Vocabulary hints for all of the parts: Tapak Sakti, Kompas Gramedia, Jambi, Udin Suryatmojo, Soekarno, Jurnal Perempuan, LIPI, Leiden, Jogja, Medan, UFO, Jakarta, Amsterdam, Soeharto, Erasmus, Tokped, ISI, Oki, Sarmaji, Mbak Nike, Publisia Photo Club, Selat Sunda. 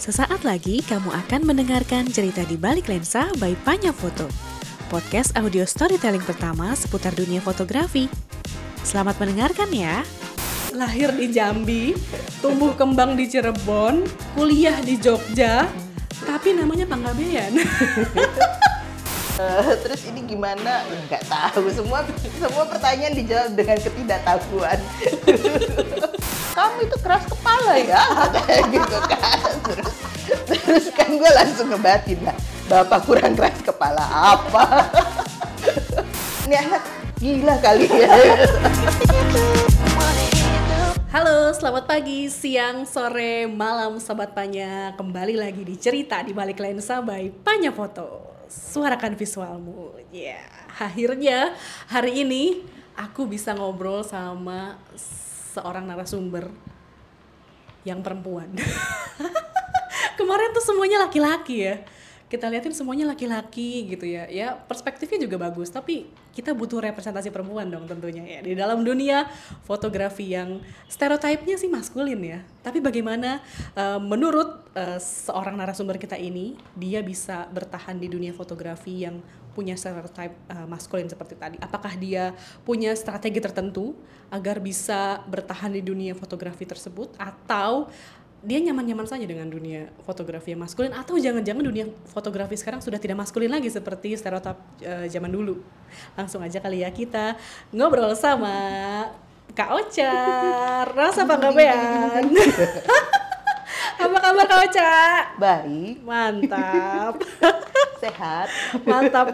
Sesaat lagi kamu akan mendengarkan cerita di balik lensa by Panya Foto, podcast audio storytelling pertama seputar dunia fotografi. Selamat mendengarkan ya. Lahir di Jambi, tumbuh kembang di Cirebon, kuliah di Jogja, tapi namanya Panggabean. Terus ini gimana? Nggak tahu. Semua pertanyaan dijawab dengan ketidaktahuan. Kamu itu keras kepala ya, kayak gitu kan. Terus kan gue langsung ngebatin lah, bapak kurang keras kepala apa? Ini anak gila kali ya. Halo, selamat pagi, siang, sore, malam Sobat Panya. Kembali lagi di cerita di balik lensa by Panya Foto. Suarakan visualmu. Ya, yeah. Akhirnya hari ini aku bisa ngobrol sama seorang narasumber yang perempuan. Kemarin tuh semuanya laki-laki ya, kita liatin semuanya laki-laki gitu ya, ya perspektifnya juga bagus, tapi kita butuh representasi perempuan dong tentunya ya, di dalam dunia fotografi yang stereotipnya sih maskulin ya, tapi bagaimana menurut seorang narasumber kita ini, dia bisa bertahan di dunia fotografi yang punya stereotip maskulin seperti tadi, apakah dia punya strategi tertentu agar bisa bertahan di dunia fotografi tersebut, atau dia nyaman-nyaman saja dengan dunia fotografi yang maskulin, atau jangan-jangan dunia fotografi sekarang sudah tidak maskulin lagi seperti stereotip zaman dulu. Langsung aja kali ya kita ngobrol sama Kak Ocha, rasa Panggabean. Apa kabar Kak Ocha? Baik. Mantap. Sehat. Mantap.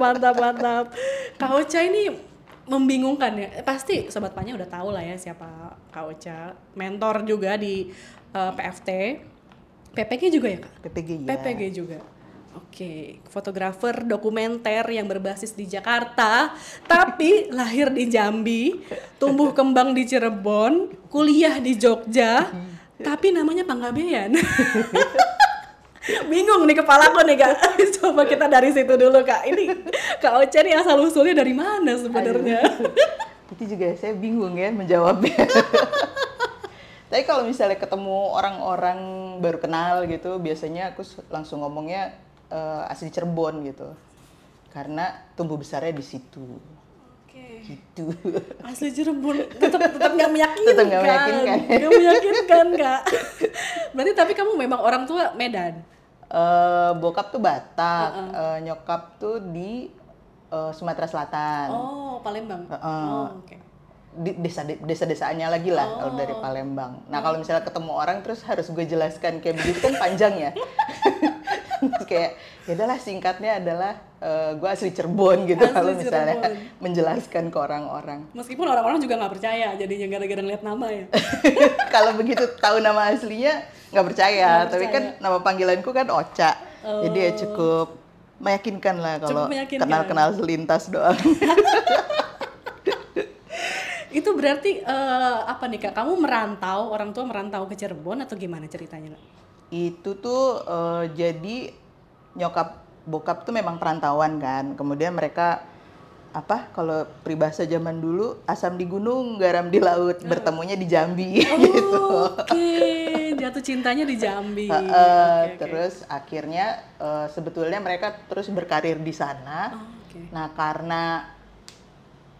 Kak Ocha ini membingungkan ya, pasti Sobat Panya udah tahu lah ya siapa Kak Ocha, mentor juga di PFT, PPG juga ya Kak? PPG ya. PPG juga, oke, fotografer dokumenter yang berbasis di Jakarta, tapi lahir di Jambi, tumbuh kembang di Cirebon, kuliah di Jogja, tapi namanya Panggabean. Bingung nih kepalaku nih Kak. Coba kita dari situ dulu Kak. Ini Kak Ocha nih asal usulnya dari mana sebenarnya? Itu juga saya bingung ya menjawabnya. Tapi kalau misalnya ketemu orang-orang baru kenal gitu, biasanya aku langsung ngomongnya asli Cirebon gitu. Karena tumbuh besarnya di situ. Gitu. Asli Cirebon tetap nggak meyakinkan. Nggak meyakinkan Kak. Berarti tapi kamu memang orang tua Medan. Bokap tuh Batak, nyokap tuh di Sumatera Selatan. Oh, Palembang. Oh, oke. Okay. Desa-desaannya lagi lah kalau dari Palembang. Nah, kalau misalnya ketemu orang terus harus gue jelaskan kayak begitu kan panjang ya. Kayak ya adalah singkatnya adalah gue asli Cirebon gitu kalau misalnya menjelaskan ke orang-orang. Meskipun orang-orang juga nggak percaya jadinya gara-gara ngeliat nama ya. Kalau begitu tahu nama aslinya nggak percaya, tapi kan nama panggilanku kan Ocha. Jadi ya cukup meyakinkan lah kalau kenal-kenal selintas doang. Itu berarti apa nih Kak, kamu merantau, orang tua merantau ke Cirebon atau gimana ceritanya Kak? Itu tuh jadi nyokap bokap tuh memang perantauan kan, kemudian mereka apa kalau peribahasa zaman dulu asam di gunung garam di laut, bertemunya di Jambi. Gitu. Oke, jatuh cintanya di Jambi. Okay, terus akhirnya sebetulnya mereka terus berkarir di sana. Nah karena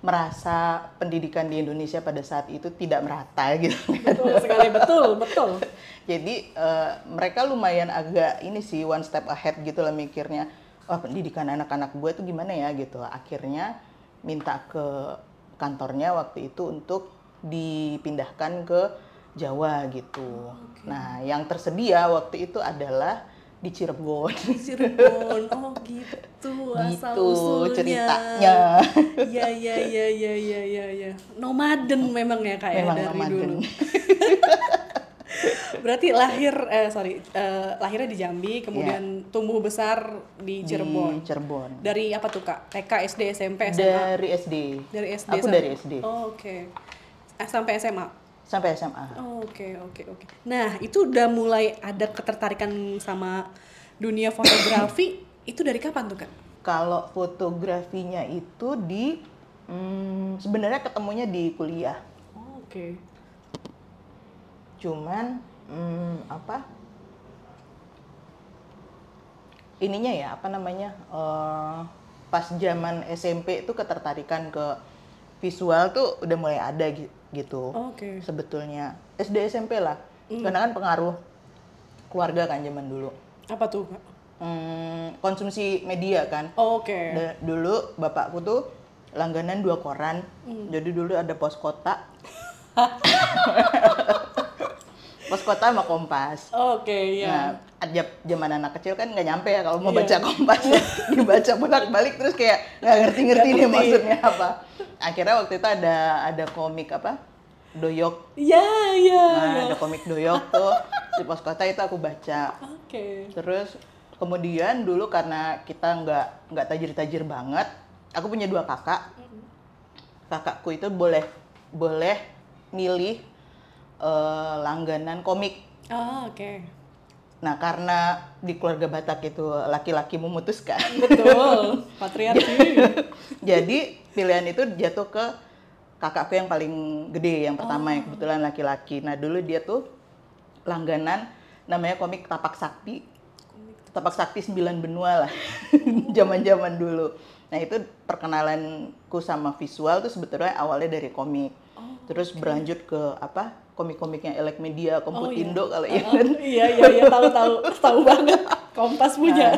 merasa pendidikan di Indonesia pada saat itu tidak merata gitu. Betul sekali, betul. Jadi mereka lumayan agak ini sih one step ahead gitu lah mikirnya. Wah, pendidikan anak-anak gue tuh gimana ya gitu. Akhirnya minta ke kantornya waktu itu untuk dipindahkan ke Jawa gitu. Okay. Nah, yang tersedia waktu itu adalah di Cirebon. Oh gitu asal usulnya. Gitu ceritanya. Ya. Nomaden memang ya Kak ya dari nomaden. Dulu. Berarti lahirnya di Jambi, kemudian tumbuh besar di Cirebon. Dari apa tuh Kak? TK, SD, SMP, SMA? Dari SD. Aku dari SD. Oh, oke. Okay. Sampai SMA. Sampai SMA. Oke. Nah, itu udah mulai ada ketertarikan sama dunia fotografi, itu dari kapan tuh Kak? Kalau fotografinya itu di, sebenarnya ketemunya di kuliah. Oh, oke. Cuman ininya ya, pas zaman SMP itu ketertarikan ke visual tuh udah mulai ada gitu. Okay. Sebetulnya SD SMP lah, karena kan pengaruh keluarga kan zaman dulu. Apa tuh, Kak? Konsumsi media kan. Oke. Dulu bapakku tuh langganan 2 koran, jadi dulu ada Pos Kota. Pos Kota sama Kompas. Oke, ya. Nah, zaman anak kecil kan nggak nyampe ya kalau mau baca Kompas, dibaca bolak-balik terus kayak nggak ngerti-ngerti nih maksudnya apa. Akhirnya waktu itu ada komik apa? DoYok. Iya. Ada komik DoYok tuh di Pos Kota, itu aku baca. Oke. Terus kemudian dulu karena kita nggak tajir-tajir banget, aku punya 2 kakak. Kakakku itu boleh milih langganan komik. Oke. Nah, karena di keluarga Batak itu laki-laki memutuskan. Betul, patriarki. Jadi pilihan itu jatuh ke kakakku yang paling gede, yang pertama yang kebetulan laki-laki. Nah, dulu dia tuh langganan namanya komik Tapak Sakti. Tapak Sakti 9 benua lah. Zaman-zaman dulu. Nah, itu perkenalanku sama visual tuh sebetulnya awalnya dari komik. Terus berlanjut ke komik-komiknya Elek Media, Komput Indo kalau kan. Iya, tahu banget. Kompas punya.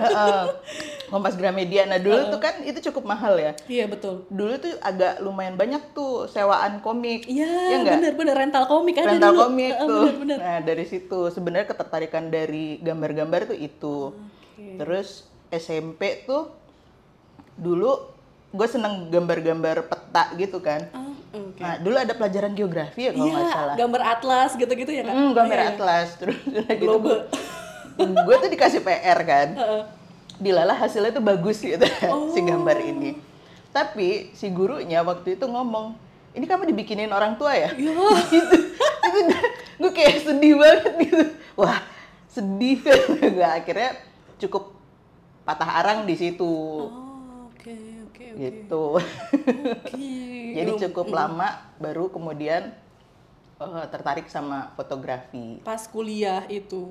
Kompas Gramedia. Nah, dulu tuh kan itu cukup mahal ya. Iya, betul. Dulu tuh agak lumayan banyak tuh sewaan komik. Iya, benar-benar rental komik ada dulu. Rental komik tuh. Bener. Nah, dari situ sebenarnya ketertarikan dari gambar-gambar tuh itu. Okay. Terus SMP tuh dulu gue seneng gambar-gambar peta gitu kan. Okay. Nah, dulu ada pelajaran geografi ya kalau nggak salah. Gambar atlas gitu-gitu ya kan. Gambar atlas terus gitu. Gue tuh dikasih PR kan. Dilala hasilnya tuh bagus gitu si gambar ini. Tapi si gurunya waktu itu ngomong, ini kamu dibikinin orang tua ya? Iya. Gitu. Itu gue kayak sedih banget gitu. Wah, sedih. Gue akhirnya cukup patah arang di situ. Okay. Gitu. Okay. Jadi cukup lama baru kemudian tertarik sama fotografi. Pas kuliah itu?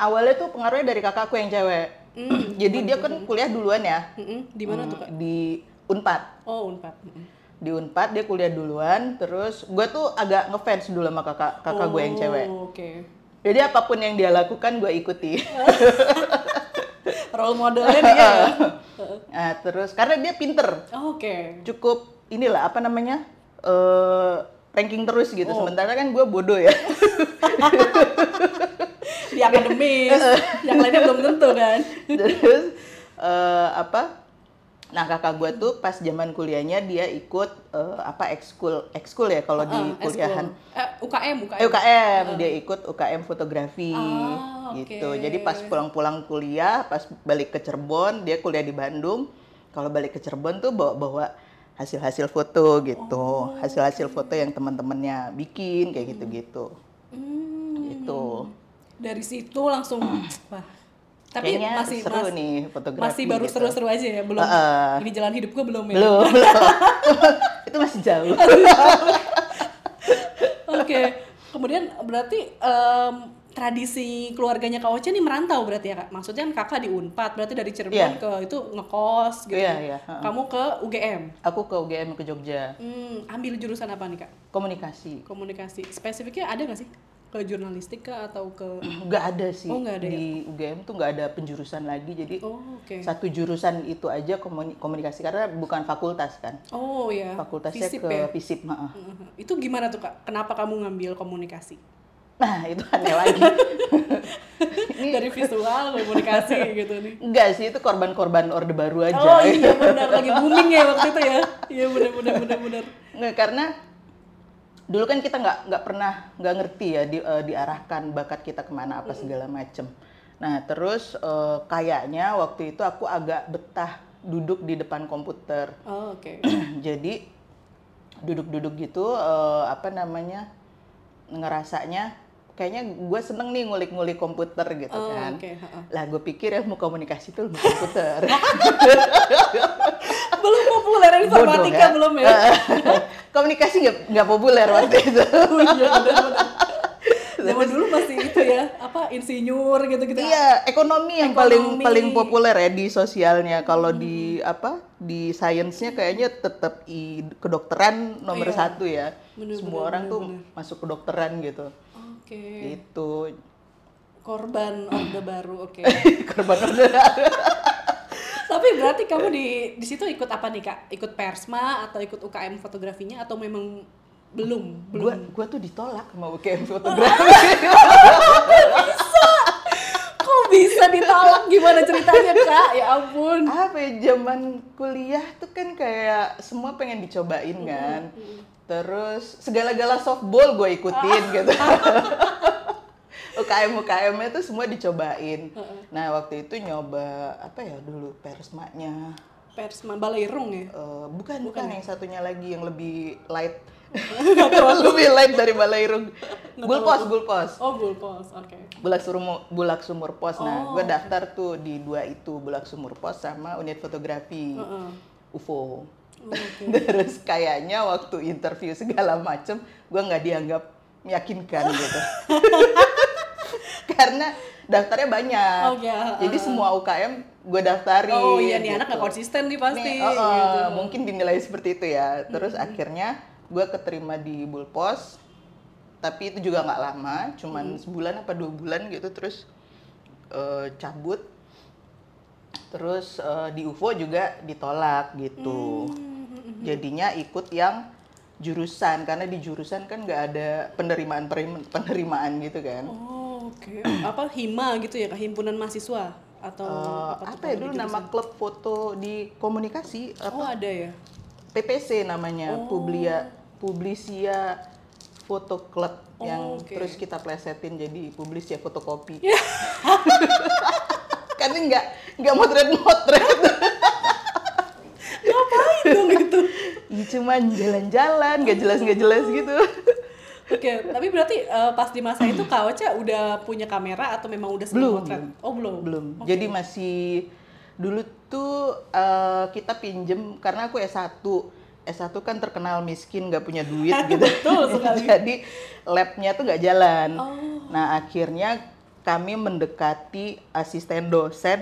Awalnya tuh pengaruhnya dari kakakku yang cewek. Jadi dia kan kuliah duluan ya. Di mana tuh, Kak? Di Unpad. Oh, Unpad. Di Unpad dia kuliah duluan, terus gue tuh agak ngefans dulu sama kakak gue yang cewek. Okay. Jadi apapun yang dia lakukan gue ikuti. Role modelnya dia. Nah, terus karena dia pinter. Oke. Cukup inilah ranking terus gitu. Sementara kan gue bodoh ya. Di akademis, yang lainnya belum tentu kan. Terus nah, kakak gue tuh pas zaman kuliahnya dia ikut ekskul ya kalau di kuliahan. UKM. Dia ikut UKM fotografi. Gitu. Okay. Jadi pas pulang-pulang kuliah, pas balik ke Cirebon, dia kuliah di Bandung. Kalau balik ke Cirebon tuh bawa hasil-hasil foto gitu. Hasil-hasil foto yang teman-temannya bikin kayak gitu-gitu. Gitu. Dari situ langsung tapi kayaknya masih seru nih fotografi. Masih baru gitu. Seru-seru aja ya, belum. Ini jalan hidup gue belum ya. Belum. Itu masih jauh. Oke. Kemudian berarti tradisi keluarganya Kak Oce nih merantau berarti ya, Kak? Maksudnya kan Kakak di Unpad, berarti dari Cirebon ke itu ngekos gitu. Iya. Kamu ke UGM? Aku ke UGM, ke Jogja. Ambil jurusan apa nih, Kak? Komunikasi. Spesifiknya ada nggak sih? Ke jurnalistik kah atau ke... Nggak ada sih. Nggak ada, di UGM tuh nggak ada penjurusan lagi. Jadi satu jurusan itu aja komunikasi. Karena bukan fakultas kan. Oh iya. Fakultasnya FISIP, ke ya? FISIP. Itu gimana tuh, Kak? Kenapa kamu ngambil komunikasi? Nah, itu aneh lagi. Dari visual komunikasi gitu nih. Enggak sih, itu korban-korban Orde Baru aja. Oh iya benar, lagi booming ya waktu itu ya. Iya benar. Nggak, karena... Dulu kan kita nggak ngerti ya diarahkan bakat kita kemana apa segala macem. Nah, terus kayaknya waktu itu aku agak betah duduk di depan komputer. Jadi duduk-duduk gitu ngerasanya kayaknya gue seneng nih ngulik-ngulik komputer gitu kan. Lah gue pikir ya mau komunikasi tuh lebih komputer. Belum populer informatika ya? Belum ya. Komunikasi nggak populer waktu itu. Iya, benar. insinyur gitu-gitu. Iya, ekonomi yang paling populer ya di sosialnya. Kalau di apa? Di sainsnya kayaknya tetap kedokteran nomor satu ya. Bener, semua orang tuh masuk kedokteran gitu. Oke. Okay. Itu korban Orde Baru. Oke. Okay. Korban Orde Baru. Tapi berarti kamu di situ ikut apa nih, Kak? Ikut Persma atau ikut UKM fotografinya atau memang belum? Gua tuh ditolak sama UKM fotografi. Bisa? Kok bisa ditolak? Gimana ceritanya, Kak? Ya ampun. Apa ya, zaman kuliah tuh kan kayak semua pengen dicobain kan. Terus segala-gala softball gue ikutin gitu. UKM-UKM-nya tuh semua dicobain. Nah, waktu itu nyoba apa ya dulu Persma-nya. Persma Balairung ya? Bukan yang satunya lagi yang lebih light. Lebih light dari Balairung. Bulpos. Oh, Bulpos. Oke. Okay. Bulak Sumur Pos. Nah, gue daftar tuh di dua itu, Bulak Sumur Pos sama Unit Fotografi. UFO. Okay. Terus kayaknya waktu interview segala macem, gue nggak dianggap meyakinkan gitu. Karena daftarnya banyak, jadi semua UKM gue daftarin. Oh iya, nih gitu. Anak nggak konsisten nih pasti. Gitu. Mungkin dinilai seperti itu ya. Terus akhirnya gue keterima di Bulpos, tapi itu juga nggak lama, cuman sebulan apa 2 bulan gitu. Terus cabut. Terus di UFO juga ditolak gitu. Jadinya ikut yang jurusan, karena di jurusan kan nggak ada penerimaan gitu kan. Oke, apa HIMA gitu ya, Himpunan Mahasiswa atau apa ya dulu nama klub foto di komunikasi apa? Oh, ada ya. PPC namanya, Publisia Photo Club yang terus kita plesetin jadi Publisia Fotokopi. Kan enggak motret. Ngapain dong gitu? Ya, cuman jalan-jalan, enggak jelas gitu. Oke, tapi berarti pas di masa itu Kak Ocha udah punya kamera atau memang udah sering motret? Oh, belum. Okay. Jadi masih dulu tuh kita pinjem, karena aku S1 kan terkenal miskin, nggak punya duit gitu. Betul sekali. Jadi labnya tuh nggak jalan. Nah, akhirnya kami mendekati asisten dosen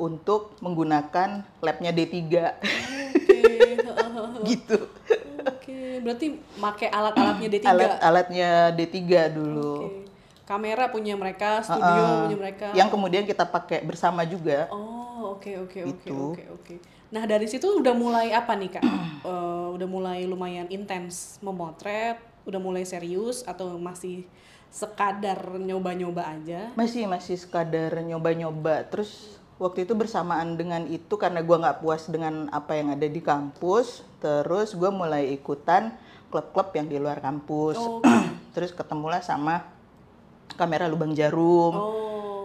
untuk menggunakan labnya D3. Gitu. Oke, berarti pakai alat-alatnya D3. Alat-alatnya D3 dulu. Okay. Kamera punya mereka, studio punya mereka. Yang kemudian kita pakai bersama juga. Oh, oke. Nah, dari situ udah mulai apa nih, Kak? Udah mulai lumayan intens memotret, udah mulai serius atau masih sekadar nyoba-nyoba aja? Masih sekadar nyoba-nyoba. Terus waktu itu bersamaan dengan itu, karena gue nggak puas dengan apa yang ada di kampus, terus gue mulai ikutan klub-klub yang di luar kampus. Terus ketemulah sama kamera lubang jarum,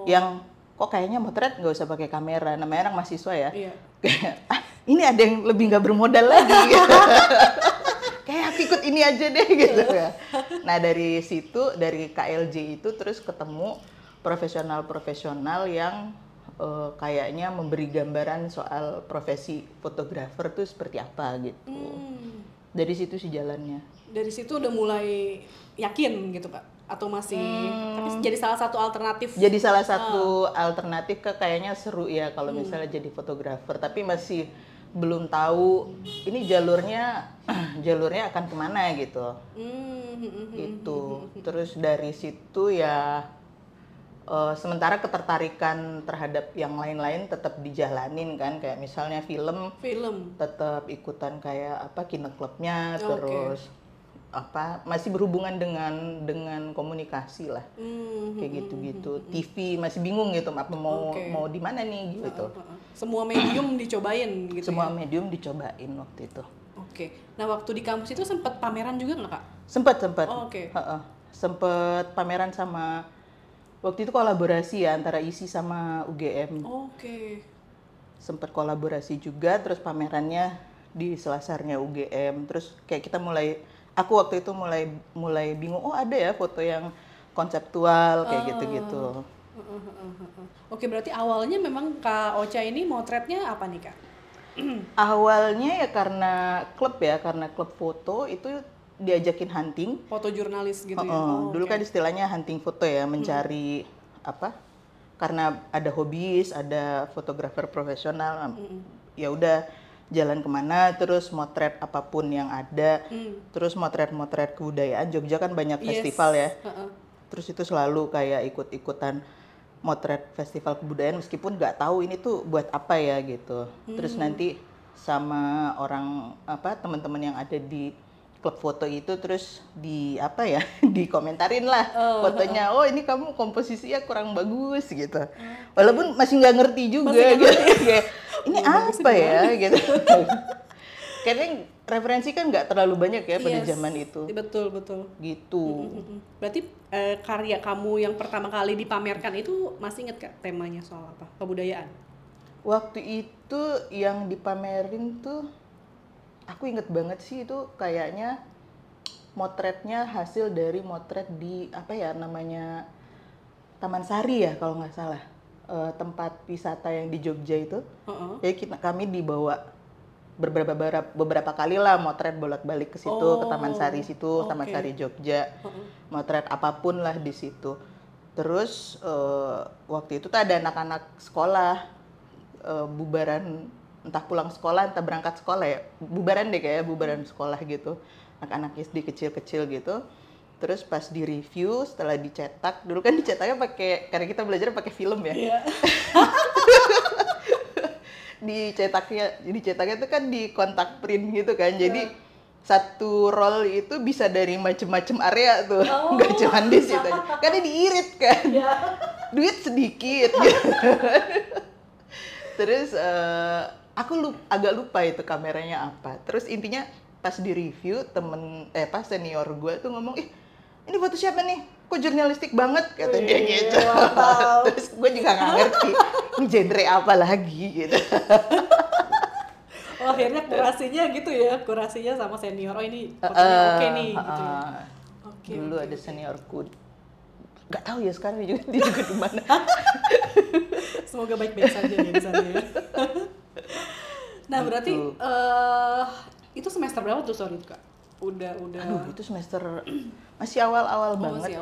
yang kok kayaknya motret nggak usah pakai kamera, namanya anak mahasiswa ya. Iya. Ini ada yang lebih nggak bermodal lagi. Gitu. Kayak aku ikut ini aja deh gitu ya. Nah, dari situ, dari KLJ itu terus ketemu profesional-profesional yang kayaknya memberi gambaran soal profesi fotografer tuh seperti apa gitu. Dari situ sih jalannya. Dari situ udah mulai yakin gitu, Pak? Atau masih tapi jadi salah satu alternatif? Jadi salah satu alternatif, kayaknya seru ya kalau misalnya jadi fotografer. Tapi masih belum tahu ini jalurnya akan kemana gitu. Gitu. Terus dari situ ya, sementara ketertarikan terhadap yang lain-lain tetap dijalanin kan, kayak misalnya film tetap ikutan kayak apa kineklubnya, terus apa masih berhubungan dengan komunikasi lah, kayak gitu-gitu. TV masih bingung gitu, apa mau di mana nih gitu. Semua medium dicobain gitu. Semua ya? Medium dicobain waktu itu. Oke. Nah, waktu di kampus itu sempet pameran juga nggak, Kak? Sempet. Oh, oke. Sempet pameran sama, waktu itu kolaborasi ya antara ISI sama UGM. Oke. Sempat kolaborasi juga, terus pamerannya di selasarnya UGM. Terus kayak kita mulai bingung, oh ada ya foto yang konseptual kayak gitu-gitu. Oke, berarti awalnya memang Kak Ocha ini motretnya apa nih, Kak? Awalnya ya karena klub foto itu diajakin hunting. Foto jurnalis gitu ya? Dulu kan istilahnya hunting foto ya, mencari apa, karena ada hobis, ada fotografer profesional, ya udah jalan kemana, terus motret apapun yang ada, terus motret-motret kebudayaan. Jogja kan banyak festival ya, terus itu selalu kayak ikut-ikutan motret festival kebudayaan meskipun nggak tahu ini tuh buat apa ya gitu. Terus nanti sama orang apa teman-teman yang ada di klub foto itu terus di apa ya dikomentarin lah fotonya, oh ini kamu komposisinya kurang bagus gitu, walaupun masih nggak ngerti juga gitu. Ini apa ya gitu. Karena referensi kan nggak terlalu banyak ya pada zaman itu. Betul. Gitu. Berarti karya kamu yang pertama kali dipamerkan itu masih inget gak temanya soal apa? Kebudayaan? Waktu itu yang dipamerin tuh aku inget banget sih, itu kayaknya motretnya hasil dari motret di apa ya namanya Taman Sari ya kalau nggak salah, tempat wisata yang di Jogja itu. Jadi kami dibawa beberapa kali lah motret bolak-balik ke situ, ke Taman Sari situ, Taman Sari Jogja, motret apapun lah di situ. Terus waktu itu tuh ada anak-anak sekolah bubaran, entah pulang sekolah, entah berangkat sekolah ya, bubaran sekolah gitu, anak-anak SD kecil-kecil gitu. Terus pas di review setelah dicetak, dulu kan dicetaknya pakai, karena kita belajar pakai film ya. Iya. dicetaknya itu kan di kontak print gitu kan. Jadi satu roll itu bisa dari macam-macam area tuh. Enggak cuma di situ aja. Karena diirit kan. Yeah. Duit sedikit gitu. Terus aku agak lupa itu kameranya apa. Terus intinya pas di review pas senior gue tuh ngomong, "Ih, ini foto siapa nih? Kok jurnalistik banget?" kata dia gitu. Wow. Terus gue juga nggak ngerti ini genre apa lagi gitu. Oh, akhirnya kurasinya gitu ya, kurasinya sama senior. Oh, ini fotonya oke nih gitu. Okay, dulu ada seniorku, nggak tahu ya sekarang dia juga di mana. Semoga baik-baik saja ya di sana ya. Nah gitu. Berarti itu semester berapa tuh, sorry Kak? Udah. Aduh, itu semester masih awal-awal banget ya.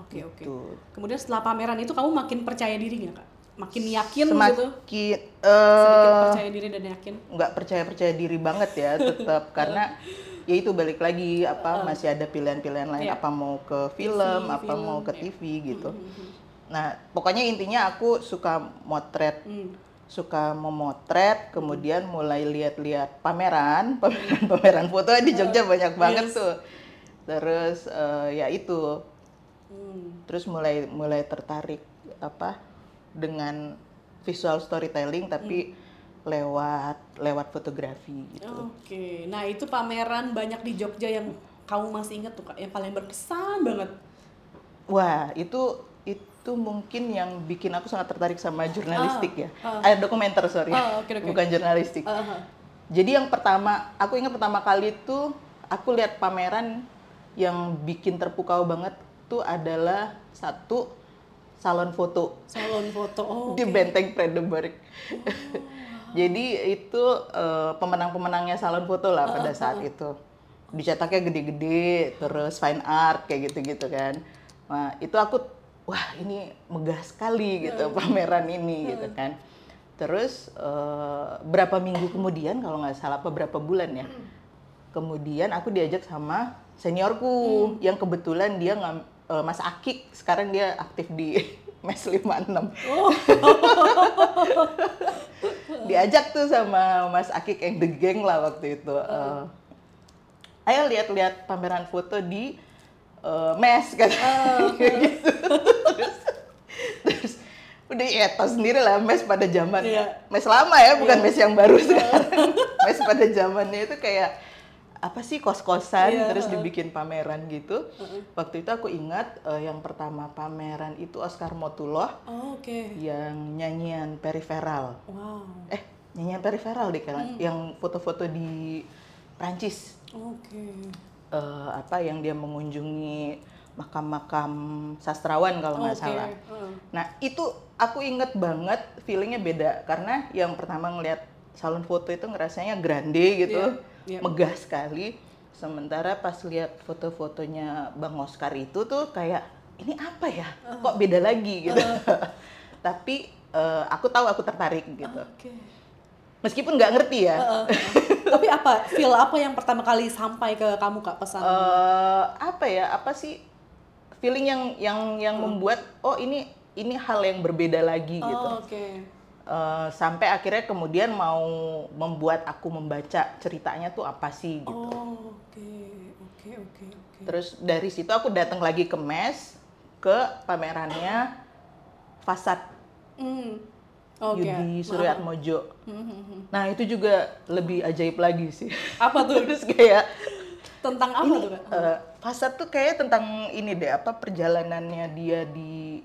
Oke. Gitu. Kemudian setelah pameran itu kamu makin percaya diri nggak, Kak? Makin yakin gitu? Sedikit percaya diri dan yakin? Nggak percaya diri banget ya, tetap. Karena ya itu balik lagi, masih ada pilihan-pilihan lain. Apa mau ke film, mau ke TV gitu. Nah, pokoknya intinya aku suka motret. Suka memotret, kemudian mulai lihat-lihat pameran foto di Jogja banyak banget tuh. Terus ya itu, terus mulai tertarik dengan visual storytelling tapi lewat fotografi gitu. Oke. Nah itu pameran banyak di Jogja yang kamu masih ingat tuh Kak, yang paling berkesan banget. Wah, itu mungkin yang bikin aku sangat tertarik sama jurnalistik ya. Dokumenter, sorry. Okay. Bukan jurnalistik. Jadi yang pertama, aku ingat pertama kali itu aku lihat pameran yang bikin terpukau banget tuh adalah satu salon foto. Salon foto. Di Benteng Predeburg. Jadi itu pemenang-pemenangnya salon foto lah pada saat itu. Dicetaknya gede-gede, terus fine art kayak gitu-gitu kan. Nah, itu aku wah ini megah sekali gitu pameran ini gitu kan. Terus berapa minggu kemudian kalau nggak salah, beberapa bulan ya, kemudian aku diajak sama seniorku yang kebetulan dia Mas Akik, sekarang dia aktif di Mes 56. Diajak tuh sama Mas Akik yang the gang lah waktu itu. Ayo lihat-lihat pameran foto di mes katanya gitu. Terus udah ya tau sendiri lah mes pada zamannya. Mes lama ya, bukan mes yang baru sekarang. Mes pada zamannya itu kayak apa sih, kos-kosan terus dibikin pameran gitu. Waktu itu aku ingat yang pertama pameran itu Oscar Motuloh. Yang nyanyian periferal. Wow. Nyanyian periferal deh kan, yang foto-foto di Prancis. Yang dia mengunjungi makam-makam sastrawan kalau nggak salah. Nah itu aku inget banget, feelingnya beda karena yang pertama ngeliat salon foto itu ngerasanya grande gitu, megah sekali. Sementara pas lihat foto-fotonya Bang Oscar itu tuh kayak, ini apa ya? Kok beda lagi gitu. Tapi aku tahu aku tertarik gitu. Okay. Meskipun nggak ngerti ya. Tapi apa? Feel apa yang pertama kali sampai ke kamu Kak pesan? Apa ya? Apa sih feeling yang membuat oh ini hal yang berbeda lagi gitu. Okay. Sampai akhirnya kemudian mau membuat aku membaca ceritanya tuh apa sih gitu. Okay. Terus dari situ aku datang lagi ke Mes, ke pamerannya Fasad Udin Suryatmojo. Nah itu juga lebih ajaib lagi sih. Apa tuh? Terus kayak tentang apa ini, tuh? Fasad tuh kayak tentang ini deh, apa perjalanannya dia di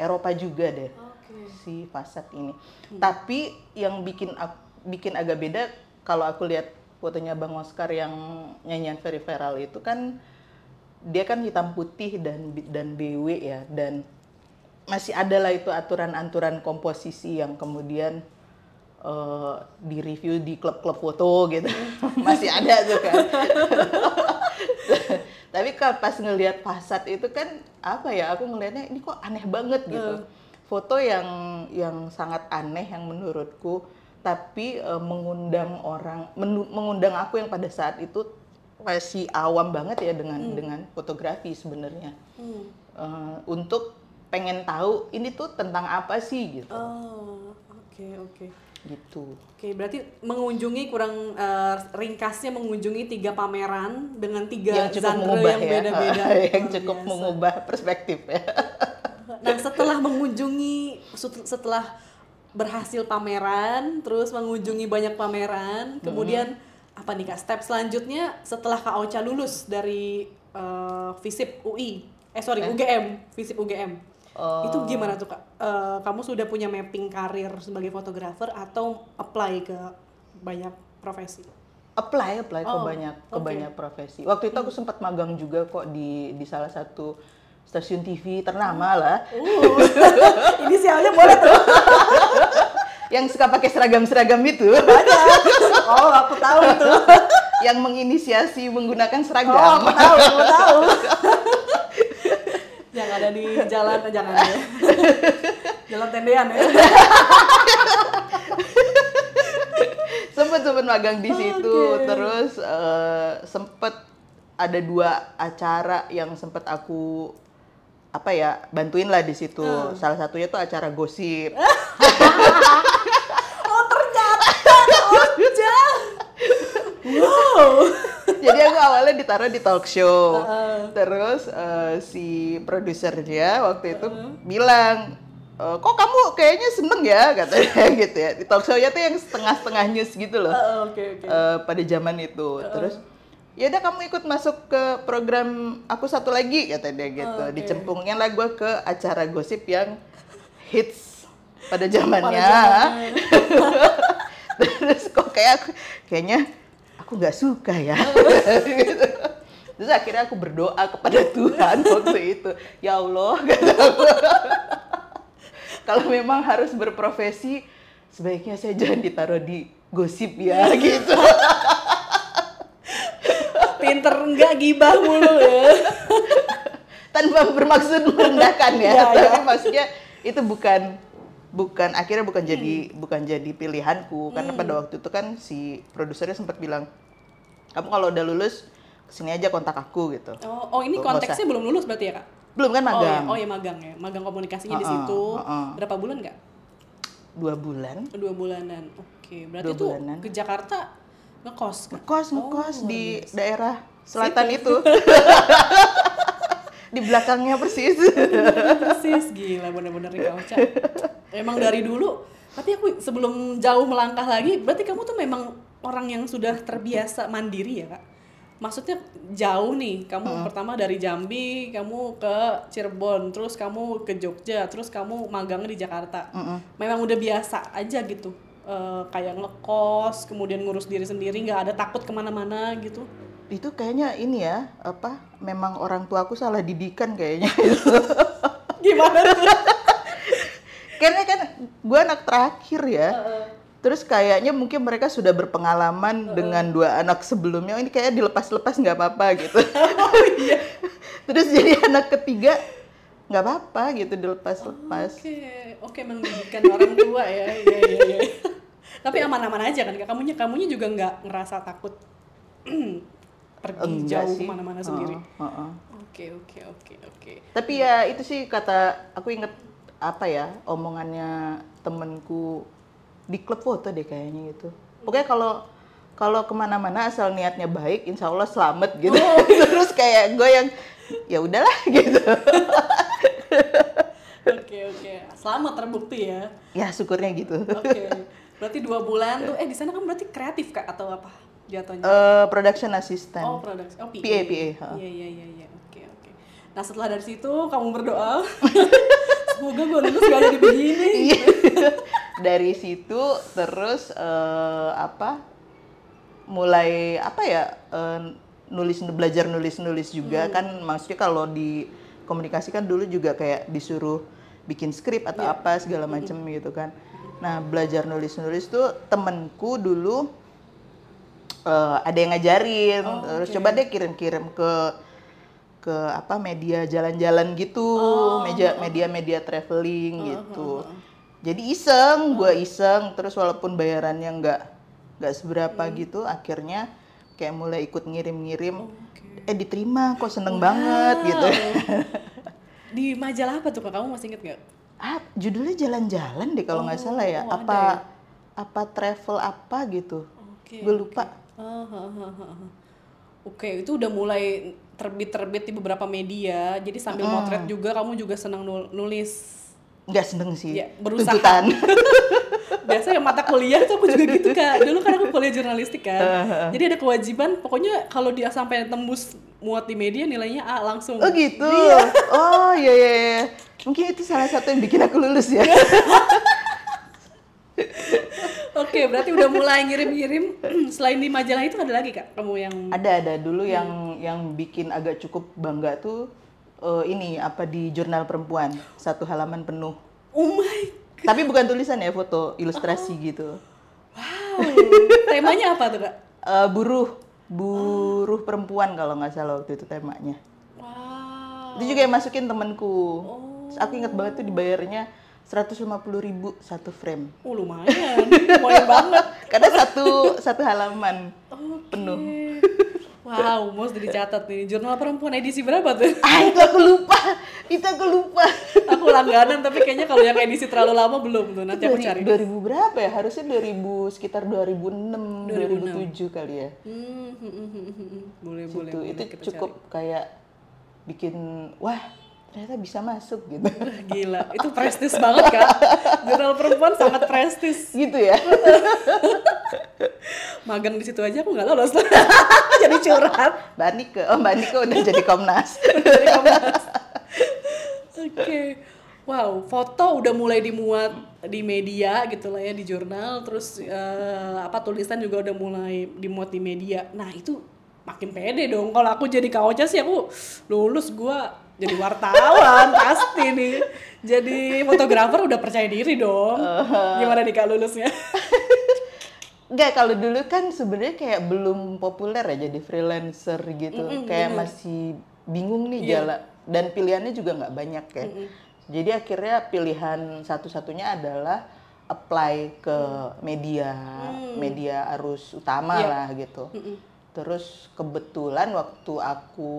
Eropa juga deh. Si Fasad ini. Tapi yang bikin agak beda kalau aku lihat fotonya Bang Oscar yang nyanyian very viral itu kan dia kan hitam putih dan BW ya, dan masih ada lah itu aturan-aturan komposisi yang kemudian direview di klub-klub foto gitu. Masih ada tuh kan. Tapi pas ngelihat Fasad itu kan apa ya, aku ngelihatnya ini kok aneh banget gitu. Foto yang sangat aneh yang menurutku, tapi mengundang orang, mengundang aku yang pada saat itu masih awam banget ya dengan fotografi sebenarnya, untuk pengen tahu ini tuh tentang apa sih gitu. Okay. Gitu. Oke, berarti mengunjungi kurang ringkasnya mengunjungi 3 pameran dengan 3 genre yang beda-beda. Yang cukup mengubah perspektif ya. Nah, setelah berhasil pameran, terus mengunjungi banyak pameran, kemudian apa nih Kak, step selanjutnya setelah Kak Ocha lulus dari FISIP UI, UGM, FISIP UGM. Itu gimana tuh Kak? Kamu sudah punya mapping karir sebagai fotografer atau apply ke banyak profesi? Apply ke banyak banyak profesi. Waktu itu aku sempat magang juga kok di salah satu stasiun TV ternama lah. Ini sialnya boleh tuh. Yang suka pakai seragam-seragam itu. Banyak. Oh, aku tahu itu. Yang menginisiasi menggunakan seragam. Oh, aku tahu. Yang ada di jalan, jangan ya. Jalan Tendean ya. Sempet magang di situ, terus sempet ada 2 acara yang sempet aku bantuin lah di situ. Salah satunya tuh acara gosip. Oh ternyata, wow. Jadi aku awalnya ditaruh di talk show. Terus si produsernya waktu itu bilang, kok kamu kayaknya seneng ya katanya gitu ya. Di talk show-nya tuh yang setengah-setengah news gitu loh. Pada zaman itu. Terus yaudah kamu ikut masuk ke program aku satu lagi kata dia gitu. Dicempungnya lah gue ke acara gosip yang hits pada zamannya. Terus kok kayaknya aku nggak suka ya. Gitu. Terus akhirnya aku berdoa kepada Tuhan waktu itu, ya Allah kalau memang harus berprofesi sebaiknya saya jangan ditaruh di gosip ya gitu. Pinter nggak gibah mulu ya. Tanpa bermaksud merendahkan ya. Tapi maksudnya itu bukan jadi pilihanku karena pada waktu itu kan si produsernya sempat bilang, kamu kalau udah lulus kesini aja kontak aku gitu. Oh ini konteksnya belum lulus berarti ya Kak? Belum kan magang. Oh iya magang ya. Magang komunikasinya di situ. Berapa bulan Kak? 2 bulan. 2 bulanan. Oke, berarti tuh ke Jakarta ngekos di daerah selatan itu. Di belakangnya persis. Gila, bener-bener Kak Ocha emang dari dulu. Tapi aku sebelum jauh melangkah lagi, berarti kamu tuh memang orang yang sudah terbiasa mandiri ya Kak? Maksudnya jauh nih, kamu pertama dari Jambi, kamu ke Cirebon, terus kamu ke Jogja, terus kamu magangnya di Jakarta. Memang udah biasa aja gitu, kayak ngekos, kemudian ngurus diri sendiri, nggak ada takut kemana-mana gitu. Itu kayaknya ini ya, memang orang tuaku salah didikan kayaknya. Gimana tuh? Karena kan gue anak terakhir ya, Terus kayaknya mungkin mereka sudah berpengalaman dengan dua anak sebelumnya, ini kayak dilepas-lepas nggak apa-apa gitu. Oh, iya. Terus jadi anak ketiga nggak apa-apa gitu dilepas-lepas. Oke, mendidikan orang tua ya. Iya. Tapi aman-aman aja kan, kamunya juga nggak ngerasa takut pergi jauh sih. Kemana-mana sendiri. Oke. Tapi ya itu sih kata aku inget apa ya omongannya temenku. Di klub foto deh kayaknya gitu. Pokoknya kalau kemana-mana asal niatnya baik, insya Allah selamat gitu. Oh. Terus kayak gue yang ya udahlah gitu. Oke. Selamat terbukti ya. Ya syukurnya gitu. Oke. Berarti 2 bulan tuh di sana kamu berarti kreatif Kak atau apa jatuhnya? Production assistant. Oh production. Oh PA. Iya. Oke. Nah setelah dari situ kamu berdoa. Semoga gue lulus gak ada di begini. Dari situ terus belajar nulis juga kan, maksudnya kalau di komunikasi kan dulu juga kayak disuruh bikin skrip atau apa segala macem gitu kan. Nah belajar nulis tuh temenku dulu ada yang ngajarin, terus coba deh kirim ke apa media jalan-jalan gitu, media traveling gitu. Jadi gue iseng, terus walaupun bayarannya nggak seberapa gitu, akhirnya kayak mulai ikut ngirim-ngirim, diterima, kok seneng banget gitu. Di majalah apa tuh Kak? Kamu masih inget nggak? Judulnya Jalan-Jalan deh kalau nggak salah ya, apa travel apa gitu, gue lupa. Oke, itu udah mulai terbit di beberapa media, jadi sambil motret juga kamu juga senang nulis. Nggak seneng sih, ya, tuntutan. Biasanya mata kuliah tuh aku juga gitu Kak, dulu kan aku kuliah jurnalistik kan, jadi ada kewajiban, pokoknya kalau dia sampai tembus muat di media nilainya A langsung. Oh gitu? Iya. Oh iya. Mungkin itu salah satu yang bikin aku lulus ya. Oke, berarti udah mulai ngirim-ngirim. Selain di majalah itu ada lagi Kak? Kamu yang... Ada dulu yang bikin agak cukup bangga tuh di Jurnal Perempuan, 1 halaman penuh. Oh my God. Tapi bukan tulisan ya, foto, ilustrasi gitu. Wow. Temanya apa tuh Kak? Buruh perempuan kalau nggak salah waktu itu temanya. Wow. Itu juga yang masukin temanku. Terus aku ingat banget tuh dibayarnya 150.000 1 frame. Lumayan banget. Karena satu halaman penuh. Wow, mesti dicatat nih. Jurnal Perempuan edisi berapa tuh? Itu aku lupa. Aku langganan tapi kayaknya kalau yang edisi terlalu lama belum tuh. Nanti aku cari. 2000 berapa ya? Harusnya 2000 sekitar 2006, 2007 kali ya. Boleh. Itu cukup cari. Kayak bikin wah, ternyata bisa masuk gitu. Gila, itu prestis banget Kak. Jurnal Perempuan sangat prestis gitu ya. Magang di situ aja aku nggak lolos. Jadi curhat. Mbak Nike udah jadi Komnas. Oke. Wow, foto udah mulai dimuat di media gitu lah ya, di jurnal, terus tulisan juga udah mulai dimuat di media. Nah, itu makin pede dong. Kalau aku jadi Kak Ocha sih aku lulus gua jadi wartawan pasti nih. Jadi fotografer udah percaya diri dong. Gimana nih Kak lulusnya? Enggak, kalau dulu kan sebenarnya kayak belum populer ya jadi freelancer gitu. Kayak masih bingung nih jalan. Dan pilihannya juga nggak banyak ya. Jadi akhirnya pilihan satu-satunya adalah apply ke media arus utama lah gitu. Terus kebetulan waktu aku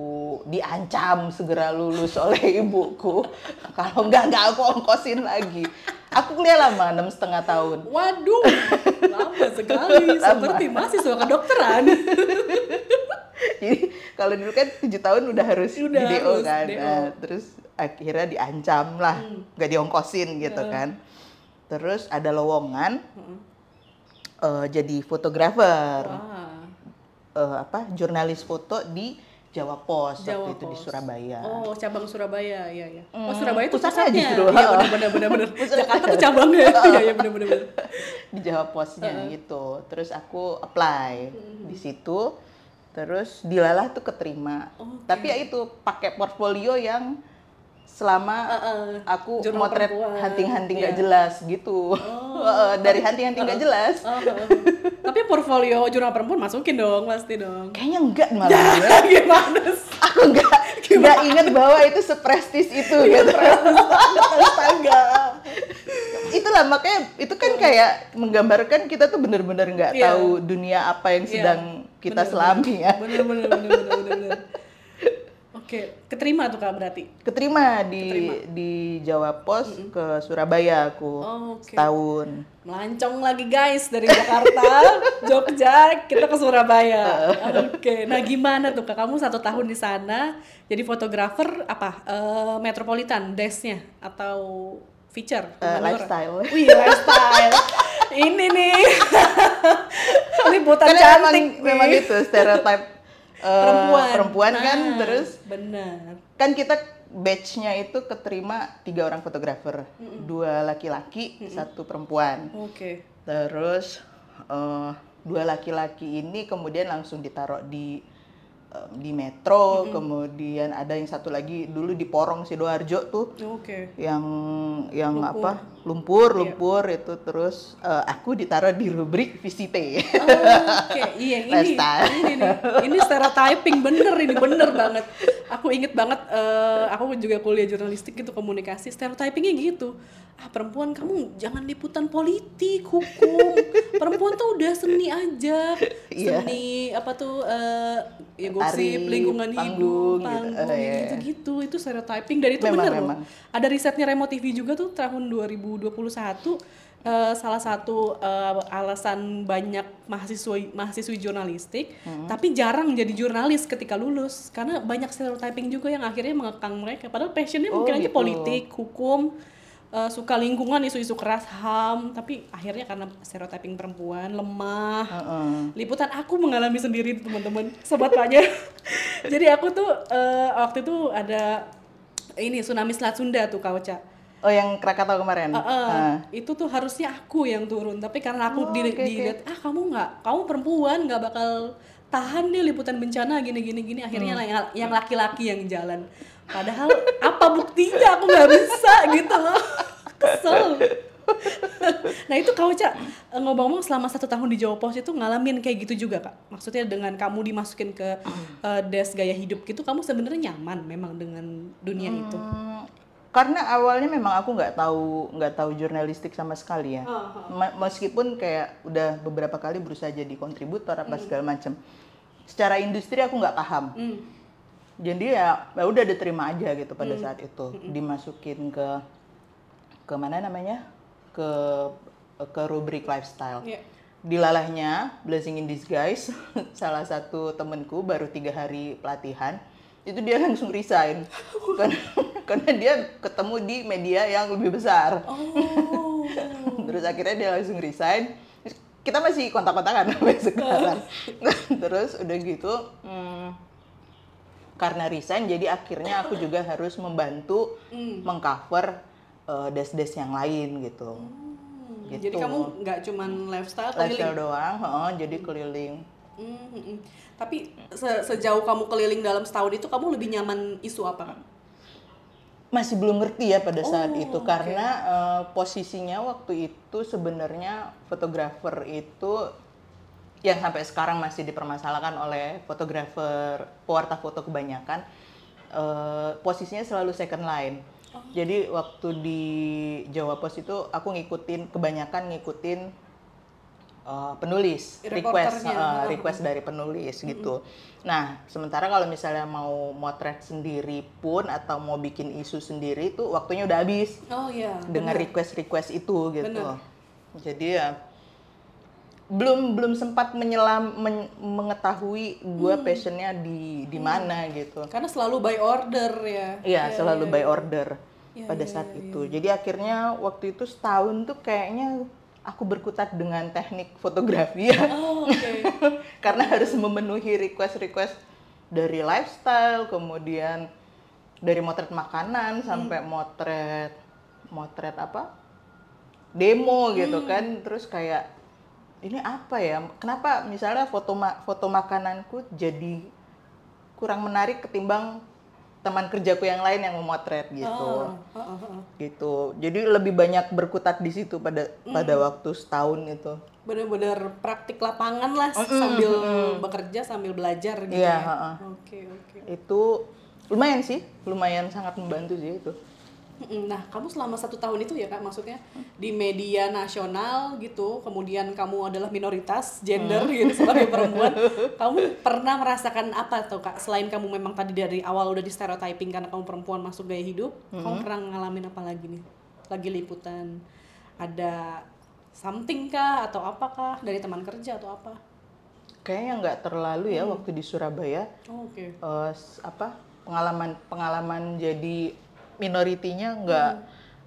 diancam segera lulus oleh ibuku, kalau nggak aku ongkosin lagi. Aku kuliah lama, 6,5 tahun. Waduh, lama sekali. Seperti mahasiswa kedokteran. Jadi kalau dulu kan 7 tahun udah harus di DO kan. Terus akhirnya diancam lah, nggak diongkosin gitu kan. Terus ada lowongan jadi fotografer. Wow. Jurnalis foto di Jawa Pos waktu itu di Surabaya. Oh, cabang Surabaya, iya. Oh, Surabaya itu pusatnya. Iya, benar. Jakarta tuh cabangnya. Iya, benar. Di Jawa Posnya gitu. Terus aku apply di situ, terus dilalah tuh keterima. Tapi ya itu pakai portfolio yang selama aku motret hunting-hunting nggak jelas gitu. Dari hunting-hunting nggak jelas. Tapi portfolio Jurnal Perempuan masukin dong, pasti dong. Kayaknya enggak malah. Gimana? Aku nggak inget bahwa itu seprestis itu gitu. Itulah makanya itu kan kayak menggambarkan kita tuh benar-benar nggak tahu dunia apa yang sedang kita selami ya. Benar. Oke, keterima tuh Kak berarti? Keterima. Di Jawa Pos ke Surabaya aku setahun. Melancong lagi guys dari Jakarta, Jogja, kita ke Surabaya. Oke, nah gimana tuh Kak? Kamu 1 tahun di sana jadi fotografer apa? Metropolitan, desknya atau feature? Lifestyle. Wih, lifestyle. Ini nih, liputan cantik. Memang gitu, stereotype. Perempuan kan terus benar kan kita batch-nya itu keterima 3 orang fotografer 2 laki-laki 1 perempuan terus 2 laki-laki ini kemudian langsung ditaruh di Metro kemudian ada yang 1 lagi dulu di Porong Sidoarjo tuh yang lumpur iya. Itu terus aku ditaruh di rubrik visite. Iya ini stereotyping bener banget. Aku inget banget aku juga kuliah jurnalistik gitu komunikasi stereotypingnya gitu. Perempuan kamu jangan liputan politik, hukum. Perempuan tuh udah seni aja. Seni apa tuh ya gosip, lingkungan hidup, panggung gitu. Itu stereotyping dan itu memang, bener memang. Loh. Ada risetnya Remo TV juga tuh tahun 2021 salah satu alasan banyak mahasiswi jurnalistik tapi jarang jadi jurnalis ketika lulus karena banyak stereotyping juga yang akhirnya mengekang mereka padahal passionnya mungkin aja politik, hukum, suka lingkungan, isu-isu keras HAM tapi akhirnya karena stereotyping perempuan lemah. Liputan aku mengalami sendiri teman-teman, sobat Panya. Jadi aku tuh waktu itu ada ini tsunami Selat Sunda tuh Kak Oca. Oh yang Krakatau kemarin. Itu tuh harusnya aku yang turun, tapi karena aku dilihat kamu perempuan nggak bakal tahan deh liputan bencana gini. Akhirnya yang laki-laki yang jalan. Padahal apa buktinya aku nggak bisa gitu loh. Kesel. Nah itu Kak Oca ngomong-ngomong selama 1 tahun di Jawa Pos itu ngalamin kayak gitu juga Kak. Maksudnya dengan kamu dimasukin ke desk gaya hidup gitu, kamu sebenarnya nyaman memang dengan dunia itu. Karena awalnya memang aku nggak tahu jurnalistik sama sekali ya, meskipun kayak udah beberapa kali berusaha jadi kontributor apa segala macam. Secara industri aku nggak paham, jadi ya udah diterima aja gitu pada saat itu, dimasukin ke mana namanya ke rubrik lifestyle. Dilalahnya blessing in disguise, salah satu temenku baru 3 hari pelatihan. Itu dia langsung resign karena dia ketemu di media yang lebih besar. Terus akhirnya dia langsung resign. Kita masih kontak-kontakan sampai sekarang. Terus udah gitu karena resign jadi akhirnya aku juga harus membantu mengcover desk-desk yang lain gitu. Gitu. Jadi kamu nggak cuman lifestyle doang, jadi keliling. Tapi sejauh kamu keliling dalam setahun itu kamu lebih nyaman isu apa kan? Masih belum ngerti ya pada saat itu karena posisinya waktu itu sebenarnya fotografer itu yang sampai sekarang masih dipermasalahkan oleh fotografer pewarta foto kebanyakan posisinya selalu second line. Jadi waktu di Jawa Pos itu aku kebanyakan ngikutin penulis request dari penulis gitu. Nah, sementara kalau misalnya mau motret sendiri pun atau mau bikin isu sendiri itu waktunya udah habis. Dengan request itu gitu. Bener. Jadi ya belum sempat mengetahui gue passionnya di mana gitu. Karena selalu by order ya. Iya, selalu by order pada saat itu. Jadi akhirnya waktu itu setahun tuh kayaknya aku berkutat dengan teknik fotografi ya. Karena harus memenuhi request dari lifestyle, kemudian dari motret makanan sampai motret apa? Demo gitu kan. Terus kayak ini apa ya? Kenapa misalnya foto makananku jadi kurang menarik ketimbang teman kerjaku yang lain yang memotret gitu. Gitu. Jadi lebih banyak berkutat di situ pada waktu setahun itu. Benar-benar praktik lapangan lah, sambil bekerja sambil belajar gitu. Iya, ya. Oke. Itu lumayan sih, lumayan sangat membantu sih itu. Nah, kamu selama 1 tahun itu ya Kak, maksudnya di media nasional gitu, kemudian kamu adalah minoritas gender gitu sebagai perempuan, kamu pernah merasakan apa tuh Kak? Selain kamu memang tadi dari awal udah di stereotyping karena kamu perempuan masuk gaya hidup, kamu pernah ngalamin apa lagi nih? Lagi liputan, ada something kah atau apakah dari teman kerja atau apa? Kayaknya nggak terlalu ya waktu di Surabaya. Pengalaman jadi minoritinya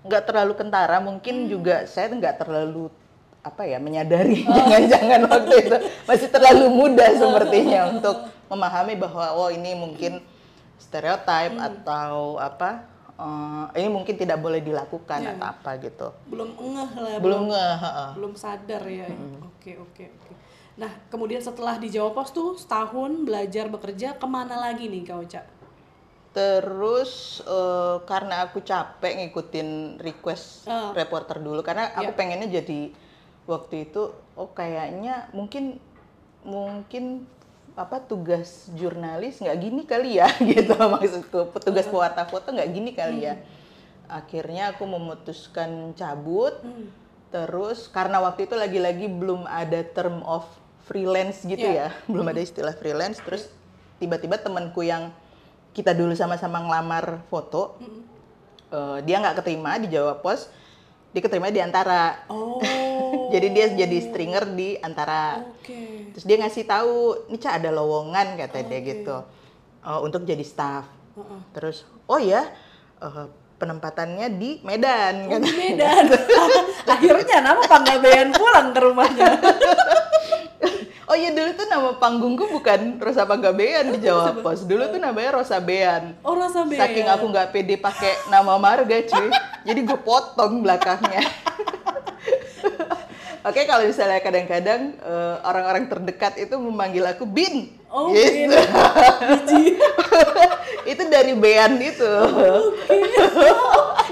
nggak terlalu kentara, mungkin juga saya nggak terlalu menyadari jangan-jangan waktu itu masih terlalu muda sepertinya untuk memahami bahwa ini mungkin stereotip atau ini mungkin tidak boleh dilakukan atau apa gitu. Belum sadar ya. Oke. Nah kemudian setelah di Jawa Pos tuh setahun belajar bekerja, kemana lagi nih Kak Oca? Terus karena aku capek ngikutin request reporter dulu, karena aku pengennya jadi waktu itu kayaknya mungkin tugas jurnalis nggak gini kali ya gitu, maksudku tugas pewarta foto nggak gini kali ya. Akhirnya aku memutuskan cabut. Terus karena waktu itu lagi-lagi belum ada term of freelance gitu ya, belum ada istilah freelance. Terus tiba-tiba temanku yang kita dulu sama-sama ngelamar foto, dia nggak keterima di Jawa Pos, dia keterima di Antara. Jadi dia jadi stringer di Antara. Terus dia ngasih tahu, "Nih Ca, ada lowongan," kata dia gitu, untuk jadi staff. Terus penempatannya di Medan. Di Medan. Akhirnya nama Panggabean pulang ke rumahnya. Oh iya, dulu tuh nama panggungku bukan Rosa Panggabean di Jawa Pos. Dulu tuh namanya Rosa Bean. Oh, Rosa Bean. Saking aku nggak pede pakai nama marga, cuy. Jadi gue potong belakangnya. Oke, kalau misalnya kadang-kadang orang-orang terdekat itu memanggil aku Bin. Oh, yes. Bin. Itu dari Bean itu.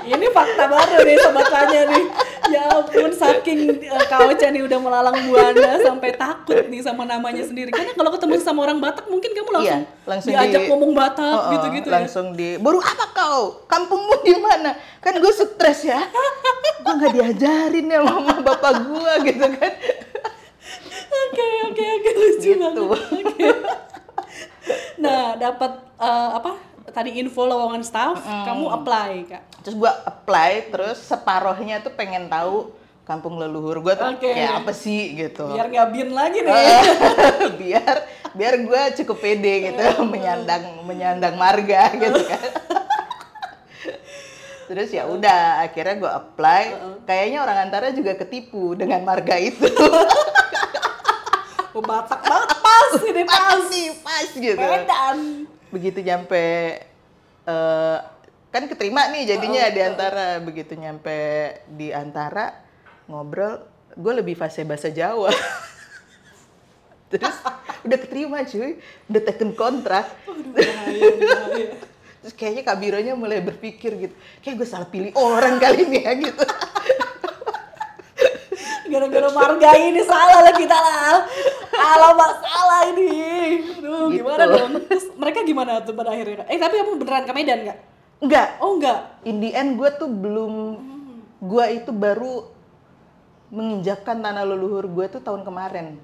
Ini fakta baru nih sobatnya nih. Ya ampun, saking Kak Oca nih udah melalang buana sampai takut nih sama namanya sendiri. Karena kalau ketemu sama orang Batak mungkin kamu langsung diajak ngomong Batak gitu-gitu ya. Langsung di, "Baru apa kau? Kampungmu di mana?" Kan gue stres ya. Gue nggak diajarin ya mama bapak gue gitu kan. Oke, lucu gitu banget. Nah, dapat tadi info lowongan staff, kamu apply Kak. Terus gue apply, terus separohnya tuh pengen tahu kampung leluhur gue tuh kayak apa sih gitu. Biar nggak bin lagi nih. biar gue cukup pede gitu, menyandang marga gitu kan. Terus ya udah, akhirnya gue apply. Kayaknya orang Antara juga ketipu dengan marga itu. Batak banget, pas gitu. Medan. Begitu nyampe, kan keterima nih jadinya di Antara. Begitu nyampe di Antara, ngobrol, gue lebih fase bahasa Jawa. Terus udah keterima cuy, udah taken kontrak. Bahaya. Terus kayaknya Kak Bironya mulai berpikir gitu, kayak gue salah pilih orang kali ini ya gitu. Gara-gara marga ini salah lah kita lah. Alamak, salah ini. Aduh, gitu. Gimana dong? Terus mereka gimana tuh pada akhirnya? Tapi kamu beneran ke Medan nggak? Enggak. Oh, enggak. In the end gue tuh belum, gue itu baru menginjakkan tanah leluhur gue tuh tahun kemarin.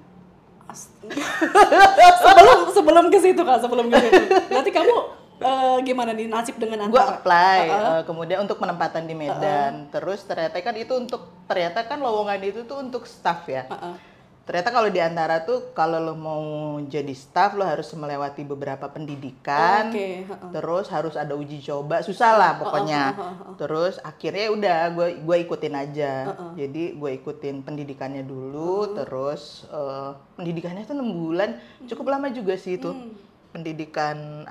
Sebelum ke situ Kak, sebelum ke situ. Berarti kamu gimana nih nasib dengan Antara? Gue apply, kemudian untuk penempatan di Medan. Terus ternyata kan lowongan itu tuh untuk staff ya. Ternyata kalau di Antara tuh kalau lo mau jadi staff lo harus melewati beberapa pendidikan. Terus harus ada uji coba, susah lah pokoknya. Terus akhirnya udah gue ikutin aja. Jadi gue ikutin pendidikannya dulu. Terus pendidikannya tuh 6 bulan, cukup lama juga sih itu. Pendidikan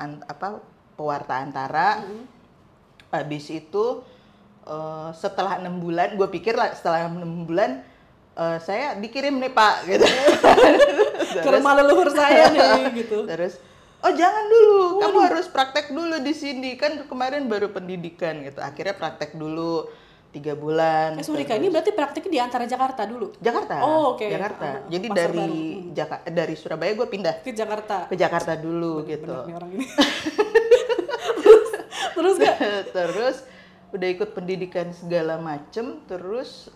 pewarta Antara. Habis itu setelah 6 bulan, gue pikir lah setelah 6 bulan saya dikirim nih Pak gitu. Ke rumah leluhur saya nih gitu. Terus oh jangan dulu, kamu harus praktek dulu di sini, kan kemarin baru pendidikan gitu. Akhirnya praktek dulu 3 bulan. Ini berarti prakteknya di antara Jakarta dulu? Jakarta. Oh, oke. Okay. Jakarta. Jadi dari Surabaya gue pindah ke Jakarta. Ke Jakarta dulu gitu. Orang ini. Terus udah ikut pendidikan segala macem, terus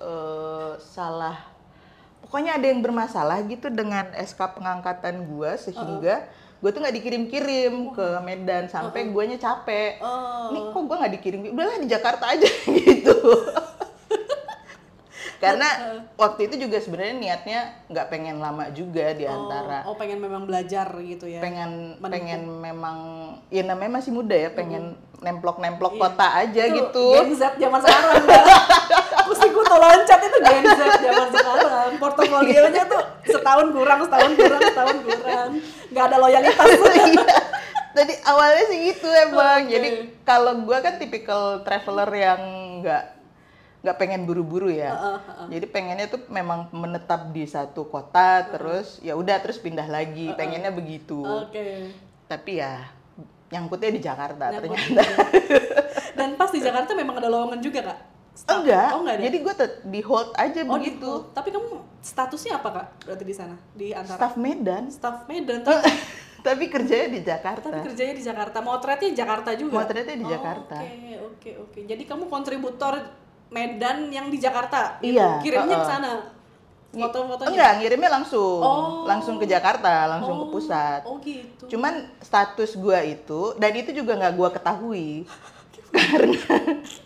pokoknya ada yang bermasalah gitu dengan SK pengangkatan gue, sehingga gue tuh nggak dikirim-kirim ke Medan sampai guanya capek. Nih kok gue nggak dikirim? Udahlah di Jakarta aja gitu. Karena waktu itu juga sebenarnya niatnya nggak pengen lama juga di antara. Oh, pengen memang belajar gitu ya. Pengen memang, ya namanya masih muda ya, pengen nemplok-nemplok kota aja itu, gitu. Gen Z zaman sekarang. Mesti gue tuh loncat itu Gen Z zaman sekarang. Portofolionya tuh setahun kurang. Nggak ada loyalitas. Tadi awalnya sih gitu emang. Jadi kalau gue kan tipikal traveler yang nggak pengen buru-buru ya, jadi pengennya tuh memang menetap di satu kota, terus ya udah terus pindah lagi, pengennya begitu. Okay. Tapi ya nyangkutnya di Jakarta ternyata. Dan pas di Jakarta memang ada lowongan juga kak? Enggak ada. Jadi gue di hold aja begitu. Di-hold. Tapi kamu statusnya apa kak? Berarti di sana di antara? Staff Medan. Tapi kerjanya di Jakarta. Motretnya di Jakarta juga. Oke. Jadi kamu kontributor Medan yang di Jakarta, iya, kirimnya ke sana, foto-fotonya? Enggak, ngirimnya langsung ke Jakarta, langsung ke pusat. Oh gitu. Cuman status gua itu, dan itu juga nggak gua ketahui,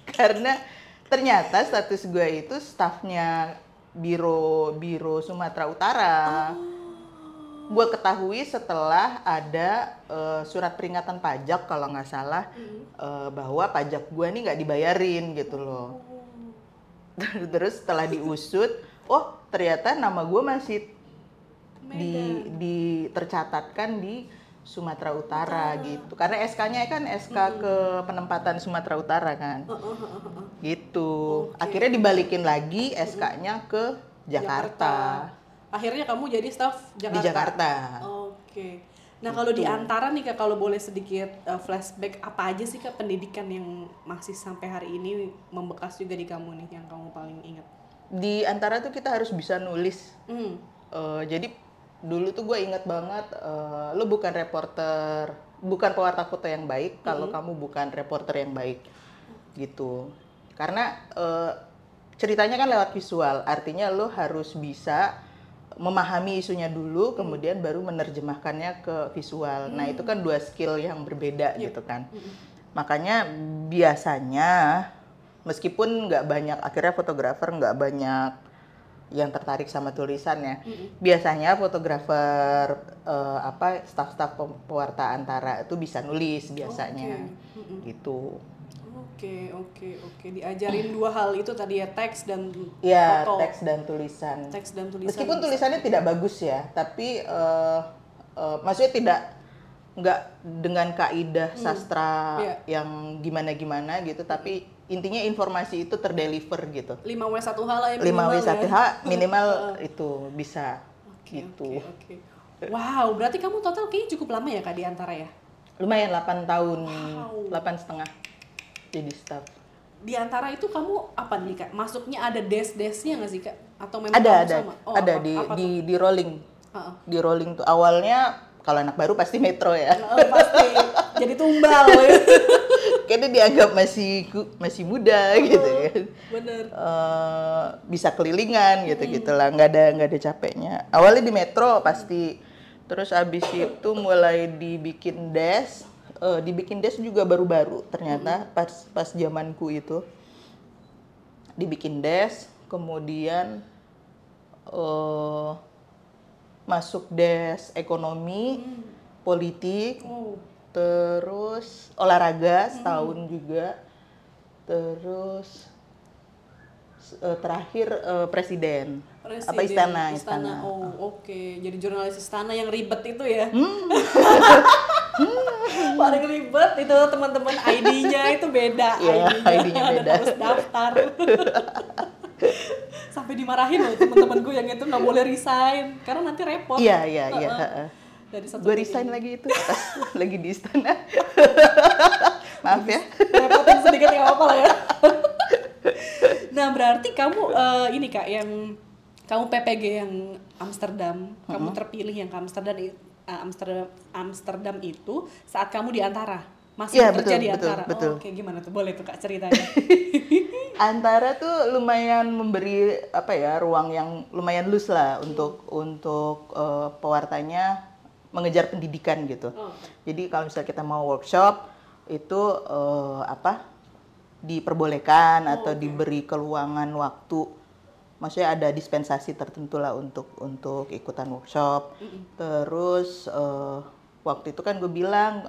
karena ternyata status gua itu stafnya biro Sumatera Utara. Gua ketahui setelah ada surat peringatan pajak kalau nggak salah, bahwa pajak gua nih nggak dibayarin gitu loh. Terus setelah diusut, oh ternyata nama gue masih tercatatkan di Sumatera Utara gitu. Karena SK-nya kan SK ke penempatan Sumatera Utara kan. Gitu. Okay. Akhirnya dibalikin lagi SK-nya ke Jakarta. Akhirnya kamu jadi staf Jakarta? Di Jakarta. Oke. Nah gitu. Kalau di antara nih Kak, kalau boleh sedikit flashback, apa aja sih Kak pendidikan yang masih sampai hari ini membekas juga di kamu nih, yang kamu paling ingat? Di antara tuh kita harus bisa nulis. Jadi dulu tuh gue ingat banget, lo bukan reporter, bukan pewarta foto yang baik kalau kamu bukan reporter yang baik gitu. Karena ceritanya kan lewat visual, artinya lo harus bisa memahami isunya dulu, kemudian baru menerjemahkannya ke visual. Nah itu kan dua skill yang berbeda gitu kan. Makanya biasanya meskipun nggak banyak, akhirnya fotografer nggak banyak yang tertarik sama tulisannya. Biasanya fotografer staf-staf pewarta antara itu bisa nulis biasanya gitu. Oke. Diajarin dua hal itu tadi ya, teks dan foto. Iya, teks dan tulisan. Meskipun tulisannya tidak bagus ya, tapi maksudnya nggak dengan kaidah sastra yang gimana-gimana gitu, tapi intinya informasi itu terdeliver gitu. 5W1H lah ya minimal. 5W1H minimal itu bisa gitu. Okay. Wow, berarti kamu total kayaknya cukup lama ya Kak di antara ya? Lumayan 8 tahun. Wow. 8,5. Jadi staff. Di antara itu kamu apa nih Kak? Masuknya ada desk-desknya nggak sih Kak? Atau memang ada. Sama? Oh, ada di rolling. Di rolling tuh awalnya kalau anak baru pasti metro ya. Pasti. Jadi tumbal ya. Karena dianggap masih muda gitu ya. Bener. Bisa kelilingan gitu-gitulah, nggak ada capeknya. Awalnya di metro pasti. Terus abis itu mulai dibikin desk. Dibikin desk juga baru-baru ternyata pas zamanku itu dibikin desk, kemudian masuk desk ekonomi, politik, terus olahraga setahun juga, terus terakhir presiden apa istana. Oke. Jadi jurnalis istana yang ribet itu ya. Paling ribet itu teman-teman, ID-nya itu beda. Yeah, ID-nya beda. Harus daftar. Sampai dimarahin loh teman-teman gue yang itu, nggak boleh resign karena nanti repot. Iya. Gue resign lagi itu, lagi di istana. Maaf ya. Repotin sedikit nggak apa-apa lah ya. Nah berarti kamu ini Kak, yang kamu PPG yang Amsterdam, kamu terpilih yang ke Amsterdam itu saat kamu di Antara. Masih ya, kerja betul, di Antara. Betul. Oh, oke, gimana tuh? Boleh tuh Kak ceritanya. Antara tuh lumayan memberi apa ya, ruang yang lumayan luas lah untuk pewartanya mengejar pendidikan gitu. Oh. Jadi kalau misalnya kita mau workshop itu diperbolehkan atau diberi keluangan waktu. Maksudnya ada dispensasi tertentu lah untuk ikutan workshop. Mm-hmm. Terus waktu itu kan gue bilang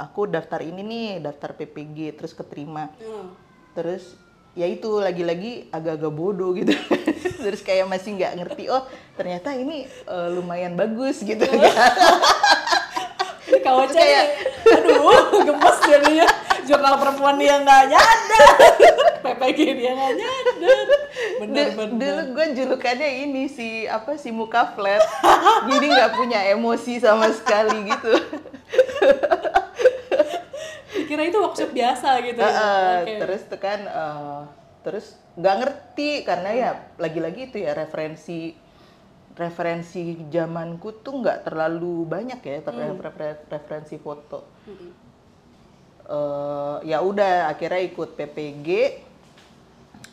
aku daftar ini nih, daftar PPG, terus keterima. Terus ya itu lagi-lagi agak-agak bodoh gitu. Terus kayak masih nggak ngerti, oh ternyata ini lumayan bagus gitu. Kawaca kayak, aduh gemes jadinya. Jurnal Perempuan dia nggak nyadar, PPG dia nggak nyadar. Bener. Dulu gue julukannya ini si muka flat, jadi nggak punya emosi sama sekali gitu. Kira itu workshop biasa gitu. Okay. Terus tekan, terus nggak ngerti karena ya lagi-lagi itu ya referensi zamanku tuh nggak terlalu banyak ya referensi foto. Ya udah akhirnya ikut PPG,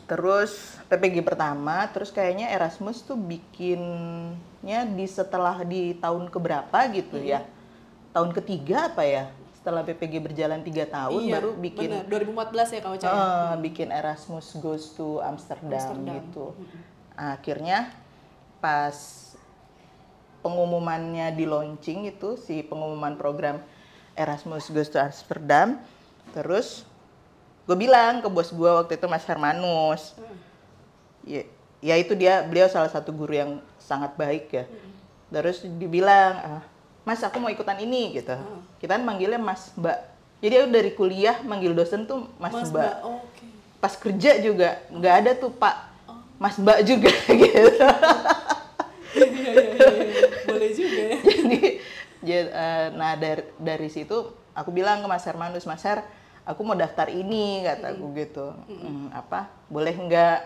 terus PPG pertama, terus kayaknya Erasmus tuh bikinnya setelah di tahun keberapa gitu ya, tahun ketiga apa ya, setelah PPG berjalan 3 tahun baru bikin. Bener, 2014 ya kalau caya. Bikin Erasmus goes to Amsterdam. Gitu. Akhirnya pas pengumumannya di launching itu si pengumuman program Erasmus goes to Amsterdam, terus gue bilang ke bos gue waktu itu Mas Hermanus, ya itu dia, beliau salah satu guru yang sangat baik ya. Terus dibilang, Mas aku mau ikutan ini gitu. Kita manggilnya Mas Mbak. Jadi aku dari kuliah manggil dosen tuh Mas Mbak. Okay. Pas kerja juga nggak ada tuh Pak, Mas Mbak juga gitu. Iya. Boleh juga. Jadi nah dari situ aku bilang ke Mas Hermanus, Mas Her, aku mau daftar ini, kata aku gitu. Apa boleh nggak?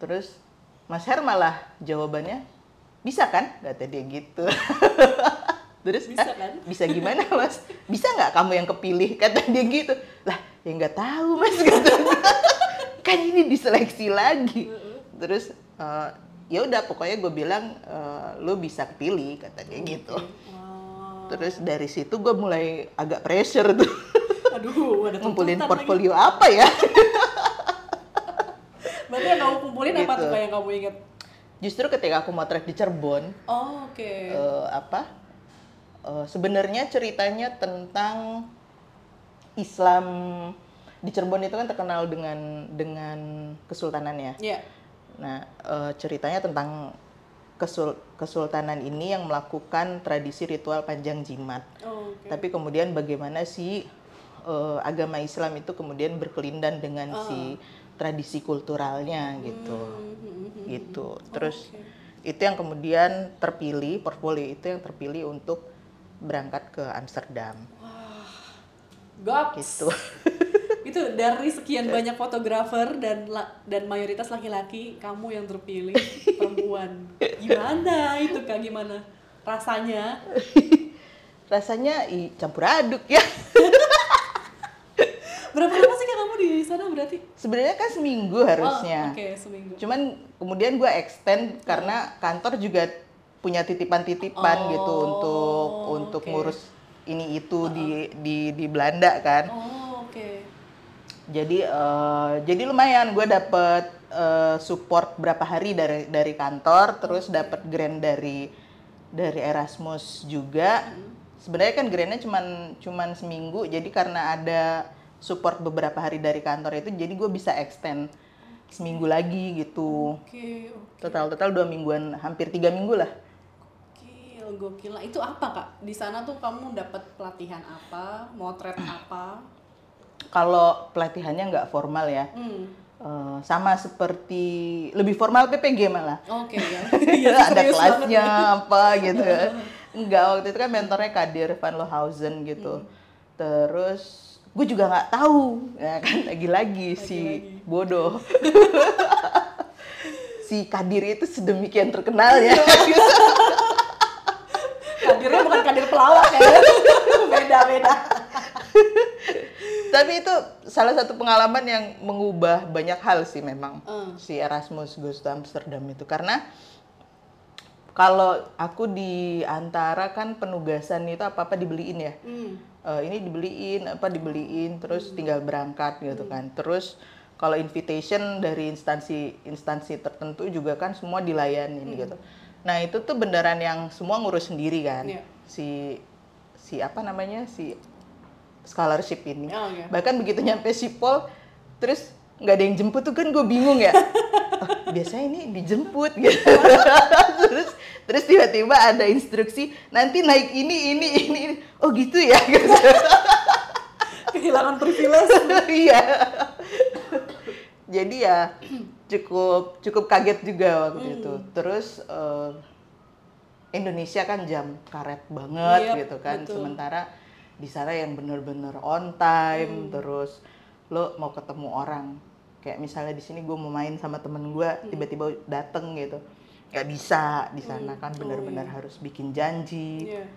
Terus Mas Her malah jawabannya bisa kan, kata dia gitu. Terus bisa kan? Bisa gimana Mas? Bisa nggak kamu yang kepilih, kata dia gitu. Lah ya nggak tahu Mas, kata dia. Kan ini diseleksi lagi. Terus ya udah pokoknya gue bilang lo bisa kepilih, kata dia gitu. Terus dari situ gue mulai agak pressure tuh. Aduh, ada kumpulin portfolio lagi. Apa ya? Berarti yang kamu kumpulin gitu. Apa tuh yang kamu ingat? Justru ketika aku motret di Cirebon. Sebenarnya ceritanya tentang Islam di Cirebon itu kan terkenal dengan kesultanannya. Iya. Yeah. Nah, ceritanya tentang kesultanan ini yang melakukan tradisi ritual panjang jimat. Tapi kemudian bagaimana agama Islam itu kemudian berkelindan dengan tradisi kulturalnya gitu. Gitu. Terus itu yang kemudian terpilih, portfolio itu yang terpilih untuk berangkat ke Amsterdam. Wah. Gitu. Itu dari sekian banyak fotografer dan mayoritas laki-laki, kamu yang terpilih perempuan. Gimana itu Kak? Gimana rasanya? Rasanya campur aduk ya. Berapa lama sih Kak kamu di sana berarti? Sebenarnya kan seminggu harusnya. Oke, seminggu. Cuman kemudian gue extend karena kantor juga punya titipan-titipan gitu untuk ngurus ini itu di Belanda kan. Jadi lumayan, gue dapet support berapa hari dari kantor, terus dapet grant dari Erasmus juga. Sebenarnya kan grantnya cuman seminggu, jadi karena ada support beberapa hari dari kantor itu, jadi gue bisa extend seminggu lagi gitu. Total 2 mingguan, hampir 3 minggu lah. Gokil. Itu apa Kak? Di sana tuh kamu dapet pelatihan apa, motret apa? Kalau pelatihannya nggak formal ya, sama seperti lebih formal PPG malah. Ada kelasnya apa gitu. Enggak, waktu itu kan mentornya Kadir Van Lohausen gitu. Terus gue juga nggak tahu, ya kan, lagi-lagi bodoh. Si Kadir itu sedemikian terkenal ya. Kadirnya bukan Kadir pelawak ya, beda-beda. Tapi itu salah satu pengalaman yang mengubah banyak hal sih memang. Si Erasmus gue ke Amsterdam itu, karena kalau aku di Antara kan penugasan itu apa-apa dibeliin ya. Ini dibeliin, apa dibeliin, terus tinggal berangkat gitu kan. Terus kalau invitation dari instansi tertentu juga kan semua dilayani gitu. Nah, itu tuh beneran yang semua ngurus sendiri kan. Yeah. Si apa namanya? Si scholarship ini. Oh, yeah. Bahkan begitu nyampe Sipol terus nggak ada yang jemput tuh kan gue bingung ya. Oh, biasanya ini dijemput gitu. terus tiba-tiba ada instruksi nanti naik ini. Oh, gitu ya gitu. Kehilangan privilege. Iya. Jadi ya cukup kaget juga waktu itu. Terus Indonesia kan jam karet banget gitu kan. Betul. Sementara di sana yang bener-bener on time. Terus lo mau ketemu orang. Kayak misalnya di sini gue mau main sama temen gue tiba-tiba dateng gitu. Gak bisa di sana kan bener-bener harus bikin janji. Yeah.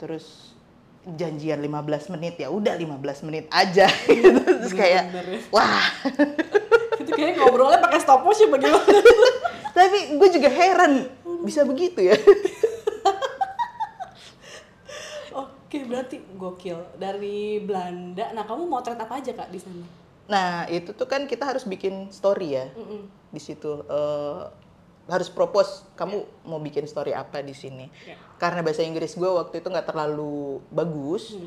Terus janjian 15 menit ya udah 15 menit aja gitu. Terus kayak wah. Itu kayak ngobrolnya pakai stopwatch ya bagaimana. Tapi gue juga heran bisa begitu ya. Oke, berarti gokil dari Belanda. Nah, kamu motret apa aja Kak di sana? Nah, itu tuh kan kita harus bikin story ya. Di situ harus propose kamu mau bikin story apa di sini. Karena bahasa Inggris gue waktu itu nggak terlalu bagus,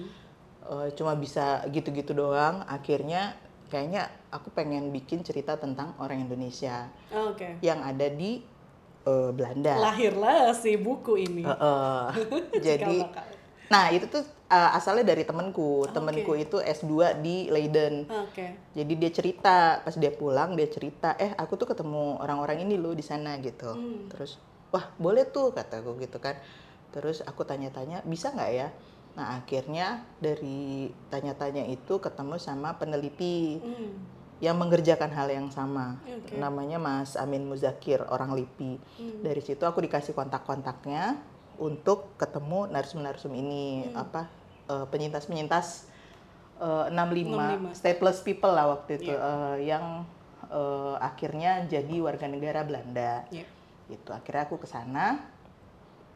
cuma bisa gitu-gitu doang. Akhirnya kayaknya aku pengen bikin cerita tentang orang Indonesia yang ada di Belanda. Lahirlah si buku ini. Jadi, nah itu tuh asalnya dari temanku. Temanku itu S2 di Leiden. Jadi dia cerita, pas dia pulang dia cerita, aku tuh ketemu orang-orang ini loh di sana gitu. Terus, wah boleh tuh kata aku gitu kan. Terus aku tanya-tanya, bisa nggak ya? Nah akhirnya dari tanya-tanya itu ketemu sama peneliti yang mengerjakan hal yang sama. Namanya Mas Amin Muzakir, orang LIPI. Dari situ aku dikasih kontak-kontaknya untuk ketemu narsum-narsum ini, penyintas-penyintas 65 stateless people lah waktu itu, yang akhirnya jadi warga negara Belanda. Gitu. Akhirnya aku kesana,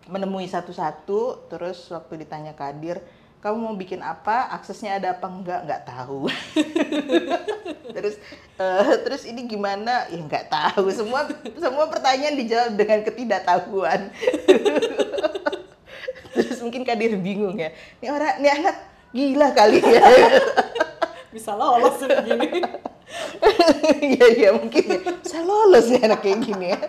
menemui satu-satu, terus waktu ditanya Kadir, kamu mau bikin apa? Aksesnya ada apa enggak? Nggak tahu. terus ini gimana? Ya nggak tahu. Semua pertanyaan dijawab dengan ketidaktahuan. Terus mungkin Kadir bingung ya, ini anak gila kali ya. Bisa lolos begini. Iya mungkin ya. Bisa lolos nih anak kayak gini ya.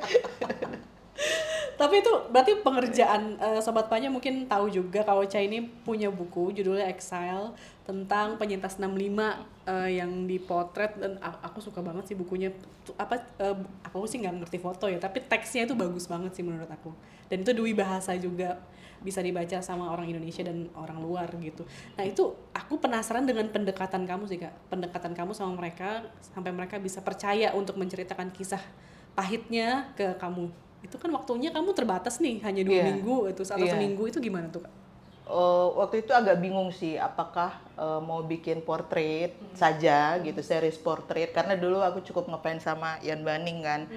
Tapi itu berarti pengerjaan, Sobat Panya mungkin tahu juga kalau Cai ini punya buku judulnya Exile tentang penyintas 65 yang dipotret, dan aku suka banget sih bukunya. Aku sih nggak ngerti foto ya, tapi teksnya itu bagus banget sih menurut aku, dan itu dui bahasa juga bisa dibaca sama orang Indonesia dan orang luar gitu. Nah itu aku penasaran dengan pendekatan kamu sih Kak, pendekatan kamu sama mereka sampai mereka bisa percaya untuk menceritakan kisah pahitnya ke kamu. Itu kan waktunya kamu terbatas nih, hanya 2 minggu itu, atau seminggu, itu gimana tuh Kak? Waktu itu agak bingung sih, apakah mau bikin portrait saja gitu, series portrait, karena dulu aku cukup ngefans sama Ian Banning kan.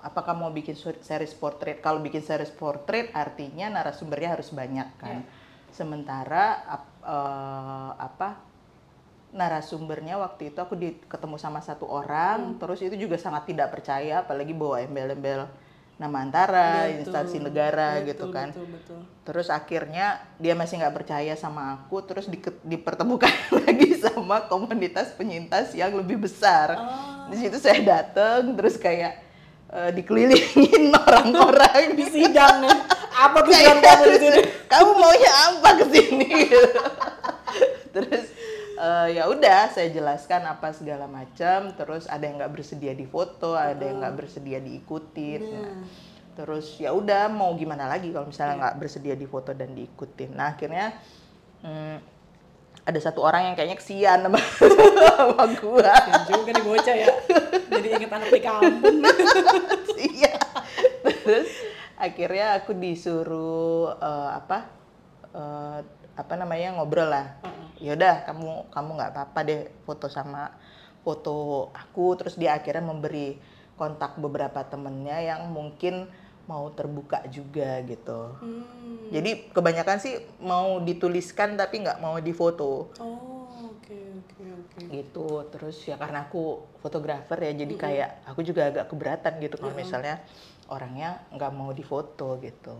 Apakah mau bikin series portrait? Kalau bikin series portrait artinya narasumbernya harus banyak kan. Sementara narasumbernya waktu itu aku ketemu sama satu orang, terus itu juga sangat tidak percaya, apalagi bawa embel-embel nama Antara, instansi negara gitu kan. Betul. Terus akhirnya dia masih nggak percaya sama aku, terus dipertemukan lagi sama komunitas penyintas yang lebih besar. Di situ saya datang, terus kayak dikelilingin orang-orang di sidang. Apa tujuan kamu di sini? Kamu maunya apa kesini? Terus ya udah saya jelaskan apa segala macam, terus ada yang nggak bersedia di foto, ada yang nggak bersedia diikutin. Nah, Terus ya udah mau gimana lagi kalau misalnya nggak bersedia difoto dan diikutin. Nah akhirnya ada satu orang yang kayaknya kesian sama gua. Juga nih bocah ya. Jadi inget anak di kampung. Iya. Terus akhirnya aku disuruh ngobrol lah. Yaudah kamu nggak apa-apa deh foto aku. Terus dia akhirnya memberi kontak beberapa temennya yang mungkin mau terbuka juga gitu. Jadi kebanyakan sih mau dituliskan tapi nggak mau difoto. Oke. Gitu. Terus ya karena aku fotografer ya jadi kayak aku juga agak keberatan gitu kalau misalnya orangnya nggak mau difoto gitu.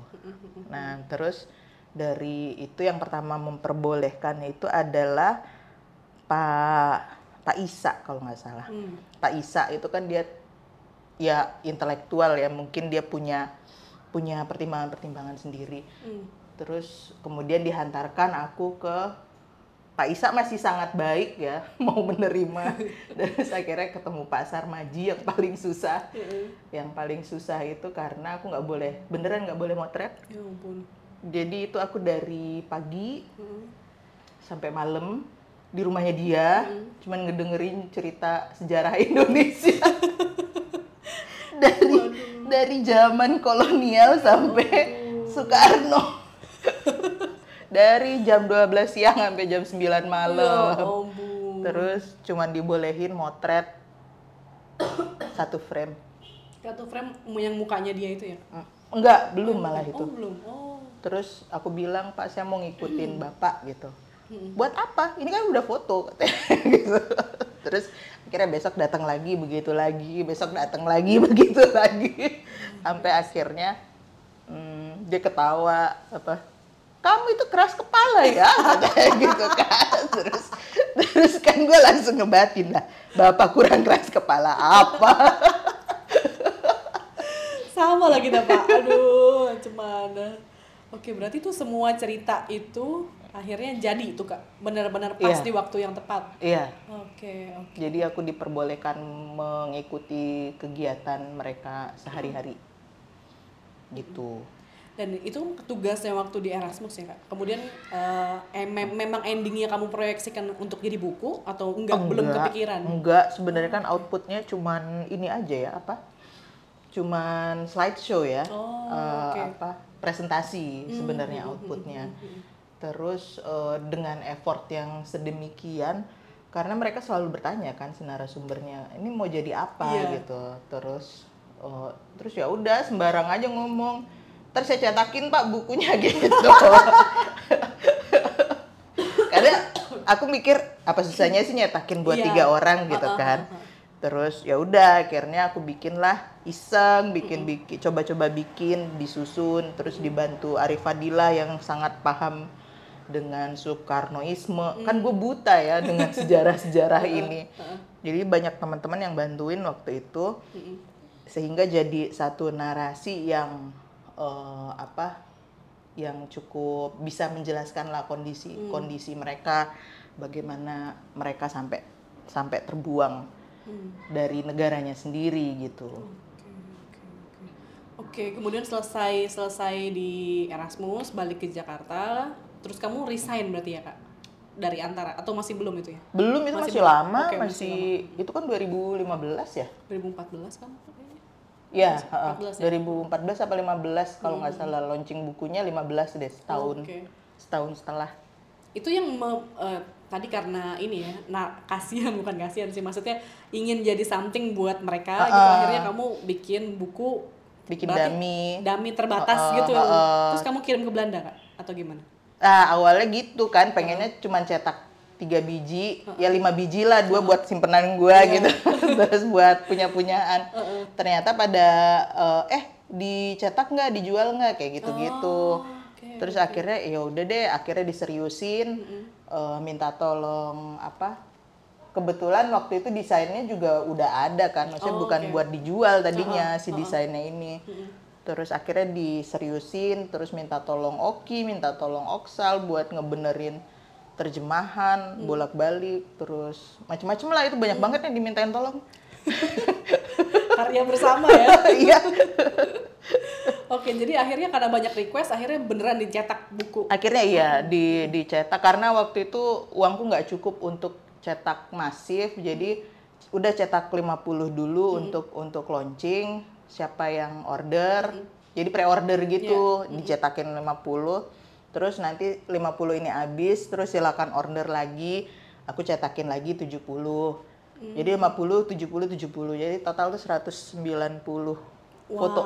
Nah terus dari itu yang pertama memperbolehkan itu adalah Pak Isa kalau nggak salah. Pak Isa itu kan dia ya intelektual ya, mungkin dia punya pertimbangan-pertimbangan sendiri. Terus kemudian dihantarkan aku ke Pak Isa, masih sangat baik ya, mau menerima. Terus akhirnya ketemu Pak Sarmaji yang paling susah. Yang paling susah itu karena aku nggak boleh, beneran nggak boleh motret. Ya ampun. Jadi itu aku dari pagi sampai malam di rumahnya dia, cuman ngedengerin cerita sejarah Indonesia. Dari zaman kolonial sampai Soekarno. Dari jam 12 siang sampai jam 9 malam. Oh, terus cuman dibolehin motret satu frame. Satu frame yang mukanya dia itu ya? Enggak, belum malah itu. Belum. Terus aku bilang, Pak saya mau ngikutin Bapak gitu. Buat apa? Ini kan udah foto katanya gitu. Terus akhirnya besok datang lagi, begitu lagi, besok datang lagi, begitu lagi. Sampai akhirnya dia ketawa, kamu itu keras kepala ya, katanya gitu kan. Terus kan gue langsung ngebatin lah, Bapak kurang keras kepala apa? Sama lagi dah Pak, aduh cemana. Oke, berarti tuh semua cerita itu akhirnya jadi itu Kak, benar-benar pas di waktu yang tepat. Iya. Oke. Jadi aku diperbolehkan mengikuti kegiatan mereka sehari-hari. Gitu. Dan itu tugasnya waktu di Erasmus ya Kak. Kemudian memang endingnya kamu proyeksikan untuk jadi buku atau enggak? Belum kepikiran? Enggak, sebenarnya kan outputnya cuman ini aja ya, cuman slideshow ya. Presentasi sebenarnya outputnya. Terus dengan effort yang sedemikian karena mereka selalu bertanya kan si narasumbernya ini mau jadi apa gitu. Terus ya udah sembarang aja ngomong, terus saya cetakin Pak bukunya gitu. Karena aku mikir apa susahnya sih nyetakin buat 3 orang gitu kan. Terus ya udah akhirnya aku bikinlah iseng, bikin coba-coba bikin, disusun, terus dibantu Arif Fadilah yang sangat paham dengan Soekarnoisme. Kan gue buta ya dengan sejarah-sejarah ini. Jadi banyak teman-teman yang bantuin waktu itu sehingga jadi satu narasi yang yang cukup bisa menjelaskanlah kondisi mereka, bagaimana mereka sampai terbuang dari negaranya sendiri gitu. Oke, kemudian selesai di Erasmus, balik ke Jakarta, terus kamu resign berarti ya Kak? Dari Antara atau masih belum itu ya? Belum, itu masih lama, masih lama. Itu kan 2015 ya? 2014 kan? Iya, 2014 apa 15 kalau nggak salah launching bukunya 15 deh, setahun setelah. Itu yang tadi karena ini ya, bukan kasihan sih, maksudnya ingin jadi something buat mereka gitu, akhirnya kamu bikin buku, bikin dami terbatas gitu. Terus kamu kirim ke Belanda Kak? Atau gimana? Awalnya gitu kan, pengennya cuma cetak 3 biji, ya 5 biji lah, 2 buat simpenan gue gitu, terus buat punya-punyaan. Ternyata pada, dicetak nggak, dijual nggak, kayak gitu-gitu. Terus akhirnya ya udah deh, akhirnya diseriusin, minta tolong kebetulan waktu itu desainnya juga udah ada kan, maksudnya bukan buat dijual tadinya si desainnya ini. Terus akhirnya diseriusin, terus minta tolong Oki, minta tolong Oksal buat ngebenerin terjemahan, bolak-balik, terus macam-macam lah, itu banyak banget yang dimintain tolong. Karya bersama ya. Iya. Oke, jadi akhirnya karena banyak request, akhirnya beneran dicetak buku. Akhirnya iya, dicetak karena waktu itu uangku nggak cukup untuk cetak masif, jadi udah cetak 50 dulu untuk launching. Siapa yang order, jadi pre-order gitu, dicetakin 50, terus nanti 50 ini habis, terus silakan order lagi, aku cetakin lagi 70. Jadi 50, 70, 70. Jadi total tuh 190 foto.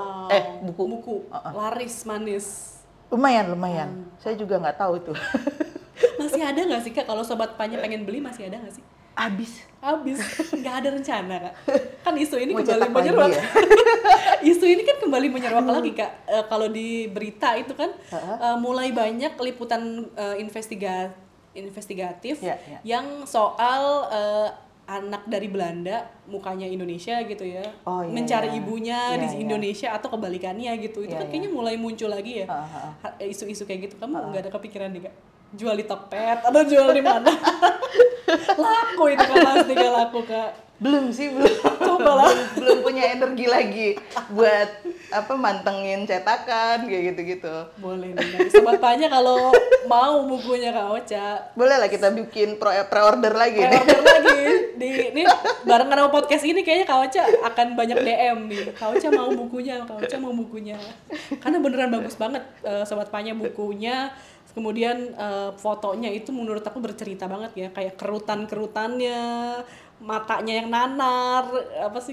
Buku. Laris manis. Lumayan. Saya juga nggak tahu tuh. Masih ada nggak sih Kak? Kalau sobat Panya pengen beli masih ada nggak sih? Abis. Nggak ada rencana Kak. Kan isu ini kembali menyeruak. Ya? Isu ini kan kembali menyeruak lagi Kak. Kalau di berita itu kan mulai banyak liputan investigatif yang soal anak dari Belanda mukanya Indonesia gitu ya, mencari ibunya di Indonesia atau kebalikannya gitu, itu kan kayaknya mulai muncul lagi ya isu-isu kayak gitu. Kamu nggak ada kepikiran nih Kak jual di Tokped atau jual di mana? Laku itu kan pasti gak laku Kak. Belum sih, belum. Cobalah. Belum punya energi lagi buat mantengin cetakan kayak gitu-gitu. Boleh nih. Sobat Panya kalau mau bukunya Kak Oca. Boleh lah kita bikin pre-order lagi. Pre-order lagi. Ini barengan sama podcast ini kayaknya Kak Oca akan banyak DM nih. Kak Oca mau bukunya. Karena beneran bagus banget Sobat Panya bukunya. Kemudian fotonya itu menurut aku bercerita banget ya, kayak kerutan-kerutannya, matanya yang nanar,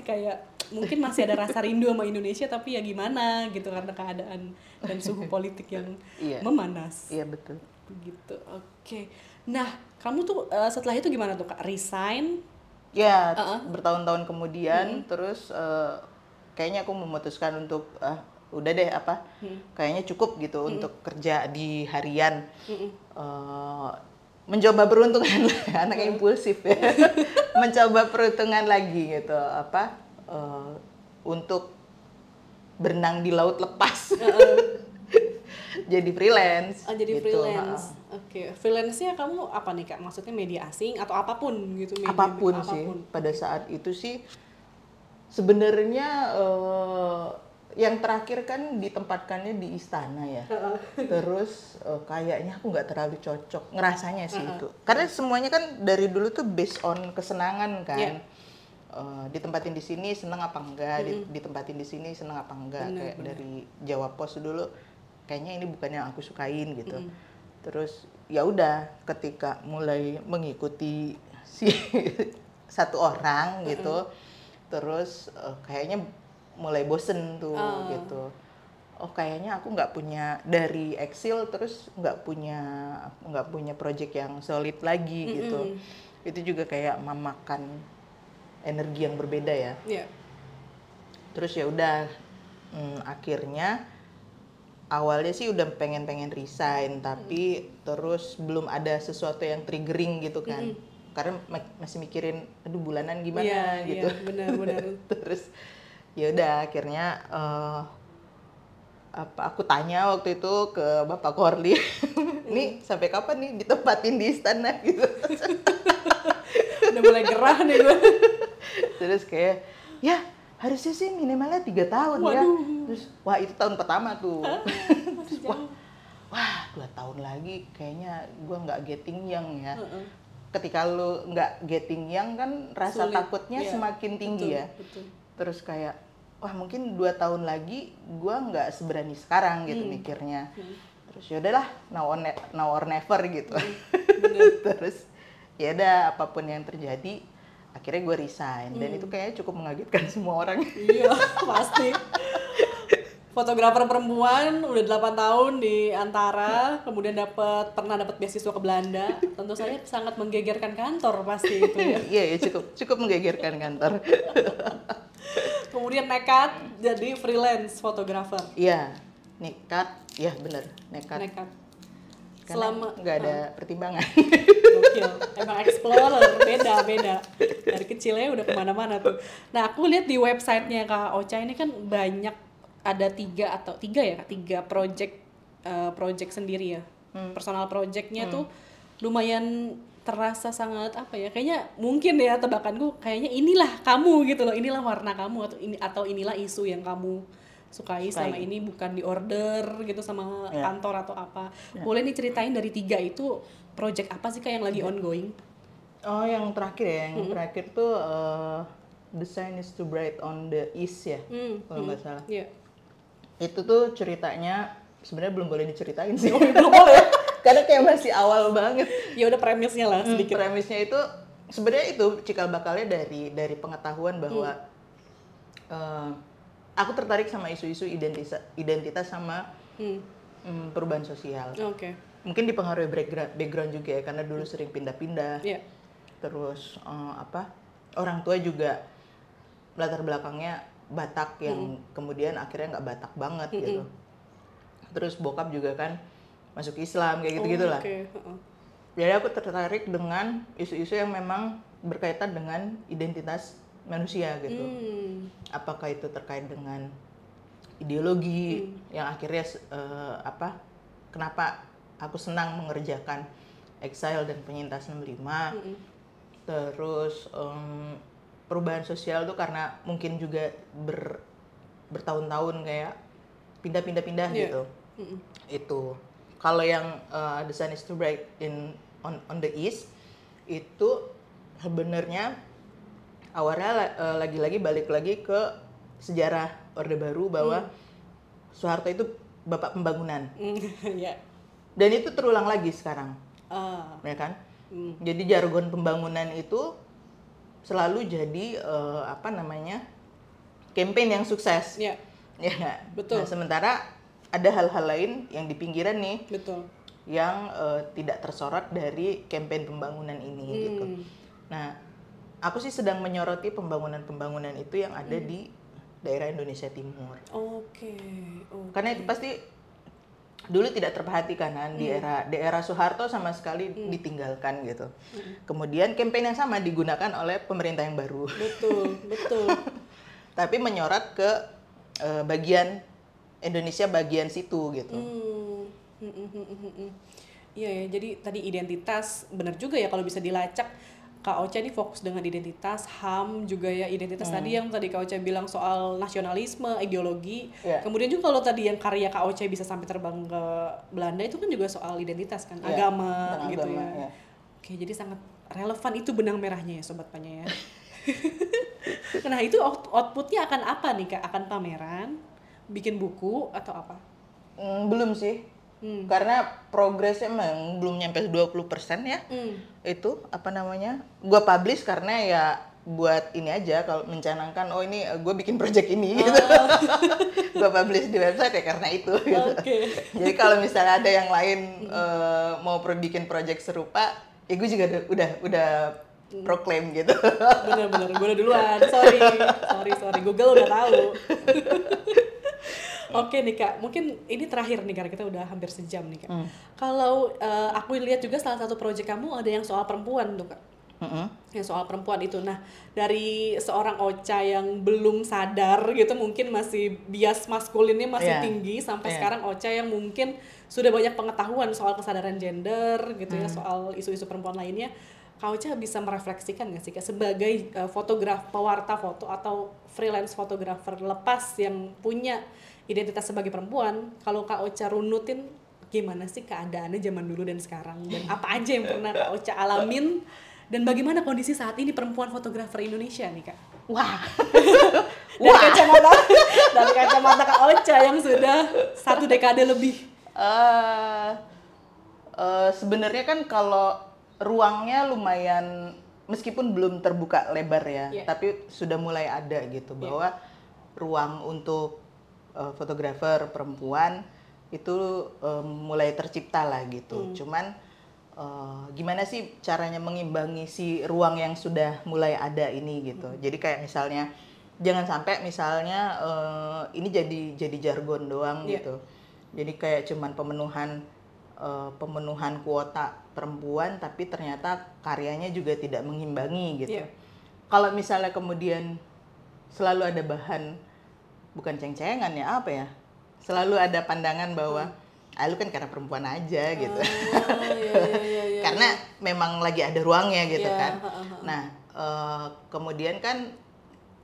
kayak mungkin masih ada rasa rindu sama Indonesia tapi ya gimana gitu karena keadaan dan suhu politik yang memanas. Iya betul. Gitu. Oke. Nah, kamu tuh setelah itu gimana tuh Kak? Resign? Ya, bertahun-tahun kemudian terus kayaknya aku memutuskan untuk udah deh kayaknya cukup gitu untuk kerja di harian, mencoba peruntungan anak impulsif ya, mencoba peruntungan lagi gitu untuk berenang di laut lepas, jadi freelance. Freelance. Oke. Freelance-nya kamu apa nih Kak? Maksudnya media asing atau apapun gitu? Apapun. Pada saat itu sih sebenarnya yang terakhir kan ditempatkannya di istana ya, terus kayaknya aku nggak terlalu cocok ngerasanya sih itu, karena semuanya kan dari dulu tuh based on kesenangan kan, ditempatin di sini seneng apa enggak, ditempatin di sini seneng apa enggak, bener. Dari Jawa Pos dulu kayaknya ini bukan yang aku sukain gitu, terus ya udah ketika mulai mengikuti si satu orang gitu, terus kayaknya mulai bosen tuh gitu. Oh kayaknya aku nggak punya dari eksil terus nggak punya project yang solid lagi gitu. Itu juga kayak memakan energi yang berbeda ya. Yeah. Terus ya udah akhirnya awalnya sih udah pengen resign tapi terus belum ada sesuatu yang triggering gitu kan. Karena masih mikirin aduh bulanan gimana gitu. Iya benar. Terus ya udah akhirnya aku tanya waktu itu ke Bapak Korli, nih sampai kapan nih ditempatin di istana gitu. Udah mulai gerah nih gue. Terus kayak ya harusnya sih minimalnya 3 tahun. Waduh. Ya. Terus wah itu tahun pertama tuh. Terus, wah 2 tahun lagi kayaknya gue nggak getting young ya. Ketika lu nggak getting young kan rasa sulit, takutnya semakin tinggi. Betul, ya. Betul. Terus kayak, wah mungkin 2 tahun lagi gue nggak seberani sekarang gitu mikirnya. Terus yaudahlah, now or never gitu. Terus yaudah apapun yang terjadi, akhirnya gue resign. Dan itu kayaknya cukup mengagetkan semua orang. Iya, pasti. Fotografer perempuan, udah 8 tahun di Antara, kemudian pernah dapat beasiswa ke Belanda. Tentu saja sangat menggegerkan kantor pasti itu ya. Iya, cukup menggegerkan kantor. Kemudian nekat jadi freelance fotografer. Iya, nekat. Karena nggak ada pertimbangan. Gokil, emang explorer, beda. Dari kecilnya udah kemana-mana tuh. Nah, aku lihat di websitenya Kak Oca ini kan banyak, ada 3 project sendiri ya. Personal projectnya tuh lumayan terasa sangat kayaknya mungkin ya tebakanku kayaknya inilah kamu gitu loh, inilah warna kamu atau inilah isu yang kamu sukai selama ini, bukan di order gitu sama kantor atau apa. Boleh diceritain dari tiga itu project apa sih Kak yang lagi ongoing? Oh, yang terakhir ya, yang terakhir tuh The Sun is Too Bright on the East ya, kalau nggak salah. Yeah. Itu tuh ceritanya sebenarnya belum boleh diceritain sih, belum boleh, karena kayak masih awal banget. Ya udah premisnya lah sedikit. Premisnya itu sebenarnya itu cikal bakalnya dari pengetahuan bahwa aku tertarik sama isu-isu identitas sama perubahan sosial. Okay. Mungkin dipengaruhi background juga ya, karena dulu sering pindah-pindah. Yeah. Terus orang tua juga latar belakangnya Batak yang kemudian akhirnya nggak Batak banget gitu. Terus bokap juga kan masuk Islam kayak gitu-gitu lah. Okay. Jadi aku tertarik dengan isu-isu yang memang berkaitan dengan identitas manusia gitu. Apakah itu terkait dengan ideologi yang akhirnya kenapa aku senang mengerjakan Exile dan Penyintas 65. Terus perubahan sosial tuh karena mungkin juga bertahun-tahun kayak pindah-pindah gitu. Itu kalau yang The Sun is Too Bright on the East itu sebenarnya awalnya lagi-lagi balik lagi ke sejarah Orde Baru bahwa Soeharto itu bapak pembangunan. Dan itu terulang lagi sekarang, ya kan? Jadi jargon pembangunan itu selalu jadi campaign yang sukses. Iya. Ya. Betul. Nah, sementara ada hal-hal lain yang di pinggiran nih. Betul. Yang tidak tersorot dari campaign pembangunan ini gitu. Nah, aku sih sedang menyoroti pembangunan-pembangunan itu yang ada di daerah Indonesia Timur. Oke. Karena itu pasti dulu tidak terperhatikan kan, di era Soeharto sama sekali ditinggalkan gitu. Kemudian kampanye yang sama digunakan oleh pemerintah yang baru. Betul. Tapi menyorot ke bagian Indonesia bagian situ gitu. Iya, jadi tadi identitas benar juga ya kalau bisa dilacak. Kak Ocha ini fokus dengan identitas, HAM juga ya, identitas tadi Kak Ocha bilang soal nasionalisme, ideologi. Yeah. Kemudian juga kalau tadi yang karya Kak Ocha bisa sampai terbang ke Belanda itu kan juga soal identitas kan, agama gitu ya. Yeah. Oke, jadi sangat relevan itu benang merahnya ya Sobat Panya ya. Nah itu outputnya akan apa nih Kak? Akan pameran, bikin buku atau apa? Belum sih. Karena progresnya memang belum nyampe 20% ya. Itu gua publish karena ya buat ini aja kalau mencanangkan ini gua bikin project ini gitu. Gua publish di website ya karena itu gitu. Okay. Jadi kalau misalnya ada yang lain mau bikin project serupa, ya gua juga udah proclaim gitu. Benar-benar gua udah duluan. Sorry. Google udah tahu. Oke nih Kak, mungkin ini terakhir nih karena kita udah hampir sejam nih Kak. Kalau aku lihat juga salah satu proyek kamu ada yang soal perempuan tuh Kak. Yang soal perempuan itu. Nah dari seorang Ocha yang belum sadar gitu mungkin masih bias maskulinnya masih tinggi sampai sekarang Ocha yang mungkin sudah banyak pengetahuan soal kesadaran gender gitu ya, soal isu-isu perempuan lainnya. Kak Ocha bisa merefleksikan nggak sih Kak sebagai pewarta foto atau freelance fotografer lepas yang punya identitas sebagai perempuan, kalau Kak Ocha runutin gimana sih keadaannya zaman dulu dan sekarang dan apa aja yang pernah Kak Ocha alamin dan bagaimana kondisi saat ini perempuan fotografer Indonesia nih Kak? Wah. Dari kacamata Kak Ocha yang sudah 1 dekade lebih. Sebenarnya kan kalau ruangnya lumayan, meskipun belum terbuka lebar ya, tapi sudah mulai ada gitu bahwa ruang untuk fotografer perempuan itu mulai tercipta lah gitu. Cuman gimana sih caranya mengimbangi si ruang yang sudah mulai ada ini gitu. Jadi kayak misalnya jangan sampai ini jadi jargon doang gitu. Jadi kayak cuman pemenuhan kuota perempuan tapi ternyata karyanya juga tidak mengimbangi gitu. Yeah. Kalau misalnya kemudian selalu ada bahan bukan ceng-cengan ya apa ya? Selalu ada pandangan bahwa lu kan karena perempuan aja gitu. Iya. Karena memang lagi ada ruangnya gitu kan. Nah, kemudian kan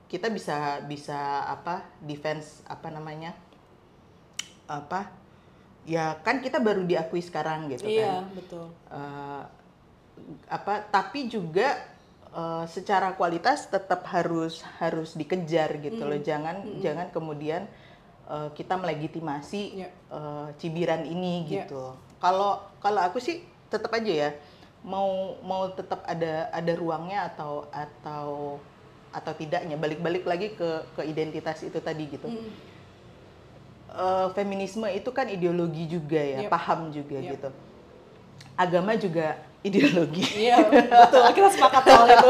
kita bisa defense ya kan kita baru diakui sekarang gitu kan. Iya, betul. Tapi juga secara kualitas tetap harus dikejar gitu loh. Jangan kemudian kita melegitimasi cibiran ini gitu. Kalau aku sih tetap aja ya mau tetap ada ruangnya atau tidaknya, balik lagi ke identitas itu tadi gitu. Feminisme itu kan ideologi juga ya, paham juga gitu. Agama juga ideologi. Iya, betul. Kita sepakat soal itu.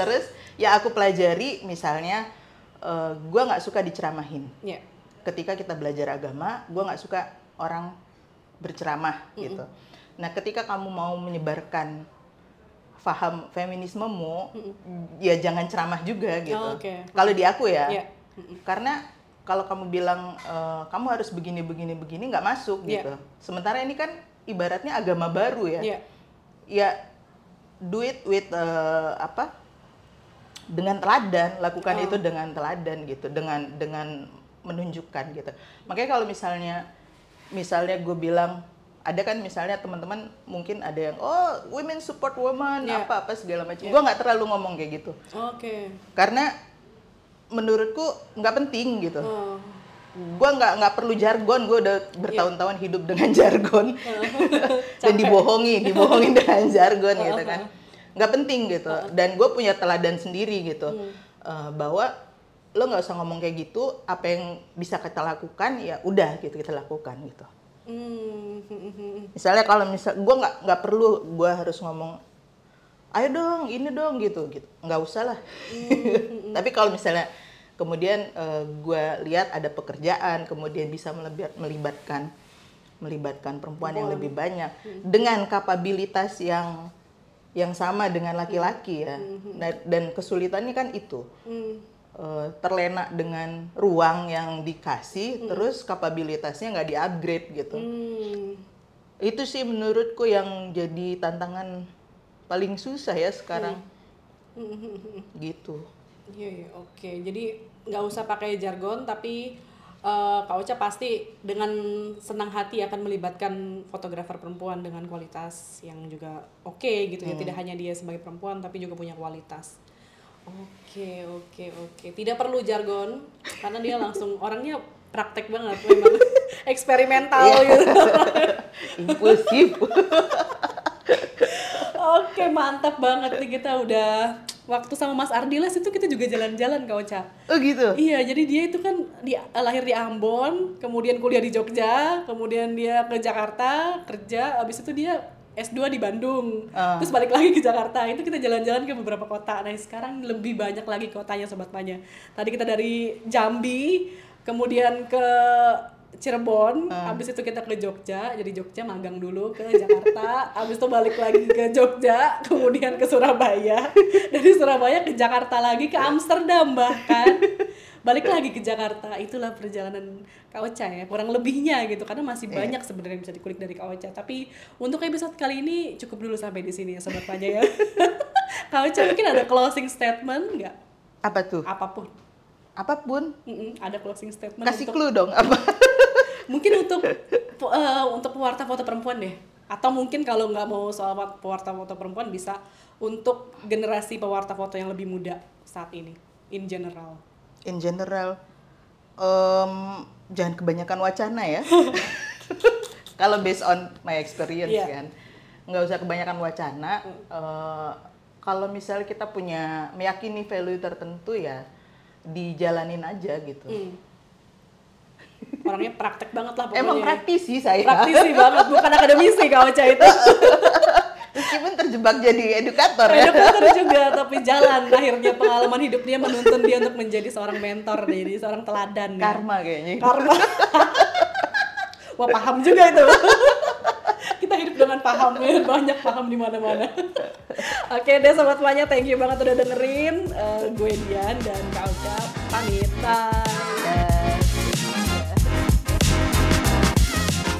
Terus ya aku pelajari misalnya gue nggak suka diceramahin. Yeah. Ketika kita belajar agama, gue nggak suka orang berceramah gitu. Nah, ketika kamu mau menyebarkan faham feminismemu, ya jangan ceramah juga gitu. Oh, okay. Kalau di aku ya, karena kalau kamu bilang kamu harus begini nggak masuk gitu. Sementara ini kan ibaratnya agama baru ya. Ya do it with dengan teladan, lakukan itu dengan teladan gitu, dengan menunjukkan gitu. Makanya kalau misalnya gue bilang ada kan misalnya teman-teman mungkin ada yang women support women apa segala macam. Gue nggak terlalu ngomong kayak gitu. Oke. Okay. Karena menurutku nggak penting gitu. Oh. Gue nggak perlu jargon. Gue udah bertahun-tahun hidup dengan jargon dan dibohongin dengan jargon gitu kan. Nggak penting gitu. Dan gue punya teladan sendiri gitu bahwa lo nggak usah ngomong kayak gitu. Apa yang bisa kita lakukan ya udah gitu kita lakukan gitu. Misalnya kalau gue nggak perlu gue harus ngomong ayo dong ini dong gitu nggak usah lah. Tapi kalau misalnya kemudian gue lihat ada pekerjaan kemudian bisa melibatkan perempuan yang lebih banyak dengan kapabilitas yang sama dengan laki-laki ya. Dan kesulitannya kan itu terlena dengan ruang yang dikasih, terus kapabilitasnya nggak di-upgrade gitu. Itu sih menurutku yang jadi tantangan paling susah ya sekarang. Gitu. Iya, oke. Jadi nggak usah pakai jargon, tapi Kak Ocha pasti dengan senang hati akan melibatkan fotografer perempuan dengan kualitas yang juga oke gitu ya. Tidak hanya dia sebagai perempuan, tapi juga punya kualitas. Oke. Tidak perlu jargon karena dia langsung orangnya praktek banget, memang eksperimental gitu. Impulsif. Oke, mantap banget nih, kita udah waktu sama Mas Ardiles itu kita juga jalan-jalan Kak Ocha. Oh gitu. Iya, jadi dia itu kan lahir di Ambon, kemudian kuliah di Jogja, kemudian dia ke Jakarta kerja, abis itu dia S2 di Bandung, terus balik lagi ke Jakarta. Itu kita jalan-jalan ke beberapa kota. Nah sekarang lebih banyak lagi kotanya Sobat Panya. Tadi kita dari Jambi, kemudian ke Cirebon, abis itu kita ke Jogja. Jadi Jogja magang dulu ke Jakarta, abis itu balik lagi ke Jogja, kemudian ke Surabaya. Dari Surabaya ke Jakarta lagi, ke Amsterdam bahkan. Balik lagi ke Jakarta, itulah perjalanan Kak Ocha ya, kurang lebihnya gitu, karena masih banyak sebenarnya bisa dikulik dari Kak Ocha. Tapi untuk episode kali ini cukup dulu sampai di sini ya Sobat Panya ya. Kak Ocha mungkin ada closing statement nggak? Apa tuh? Apapun? Ada closing statement. Kasih clue dong apa? Mungkin untuk pewarta foto perempuan deh, atau mungkin kalau nggak mau soal pewarta foto perempuan bisa untuk generasi pewarta foto yang lebih muda saat ini in general jangan kebanyakan wacana ya. Kalau based on my experience kan nggak usah kebanyakan wacana. Kalau misalnya kita punya meyakini value tertentu ya dijalanin aja gitu. Orangnya praktek banget lah pokoknya. Emang praktisi saya. Praktisi banget, bukan akademisi Kak Ocha itu. Meskipun terjebak jadi edukator ya. Edukator juga, tapi jalan. Akhirnya pengalaman hidupnya menuntun dia untuk menjadi seorang mentor, jadi seorang teladan. Karma ya. Kayaknya. Karma. Wah paham juga itu. Kita hidup dengan paham ya, banyak paham di mana-mana. Oke deh Sobat Panya, thank you banget udah dengerin. Gue Dian dan Kak Ocha pamit.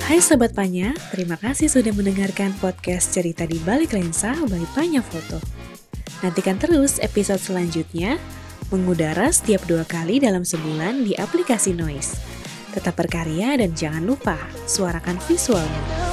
Hai Sobat Panya, terima kasih sudah mendengarkan podcast Cerita di Balik Lensa by Panya Foto. Nantikan terus episode selanjutnya mengudara setiap 2 kali dalam sebulan di aplikasi Noise. Tetap berkarya dan jangan lupa suarakan visualmu.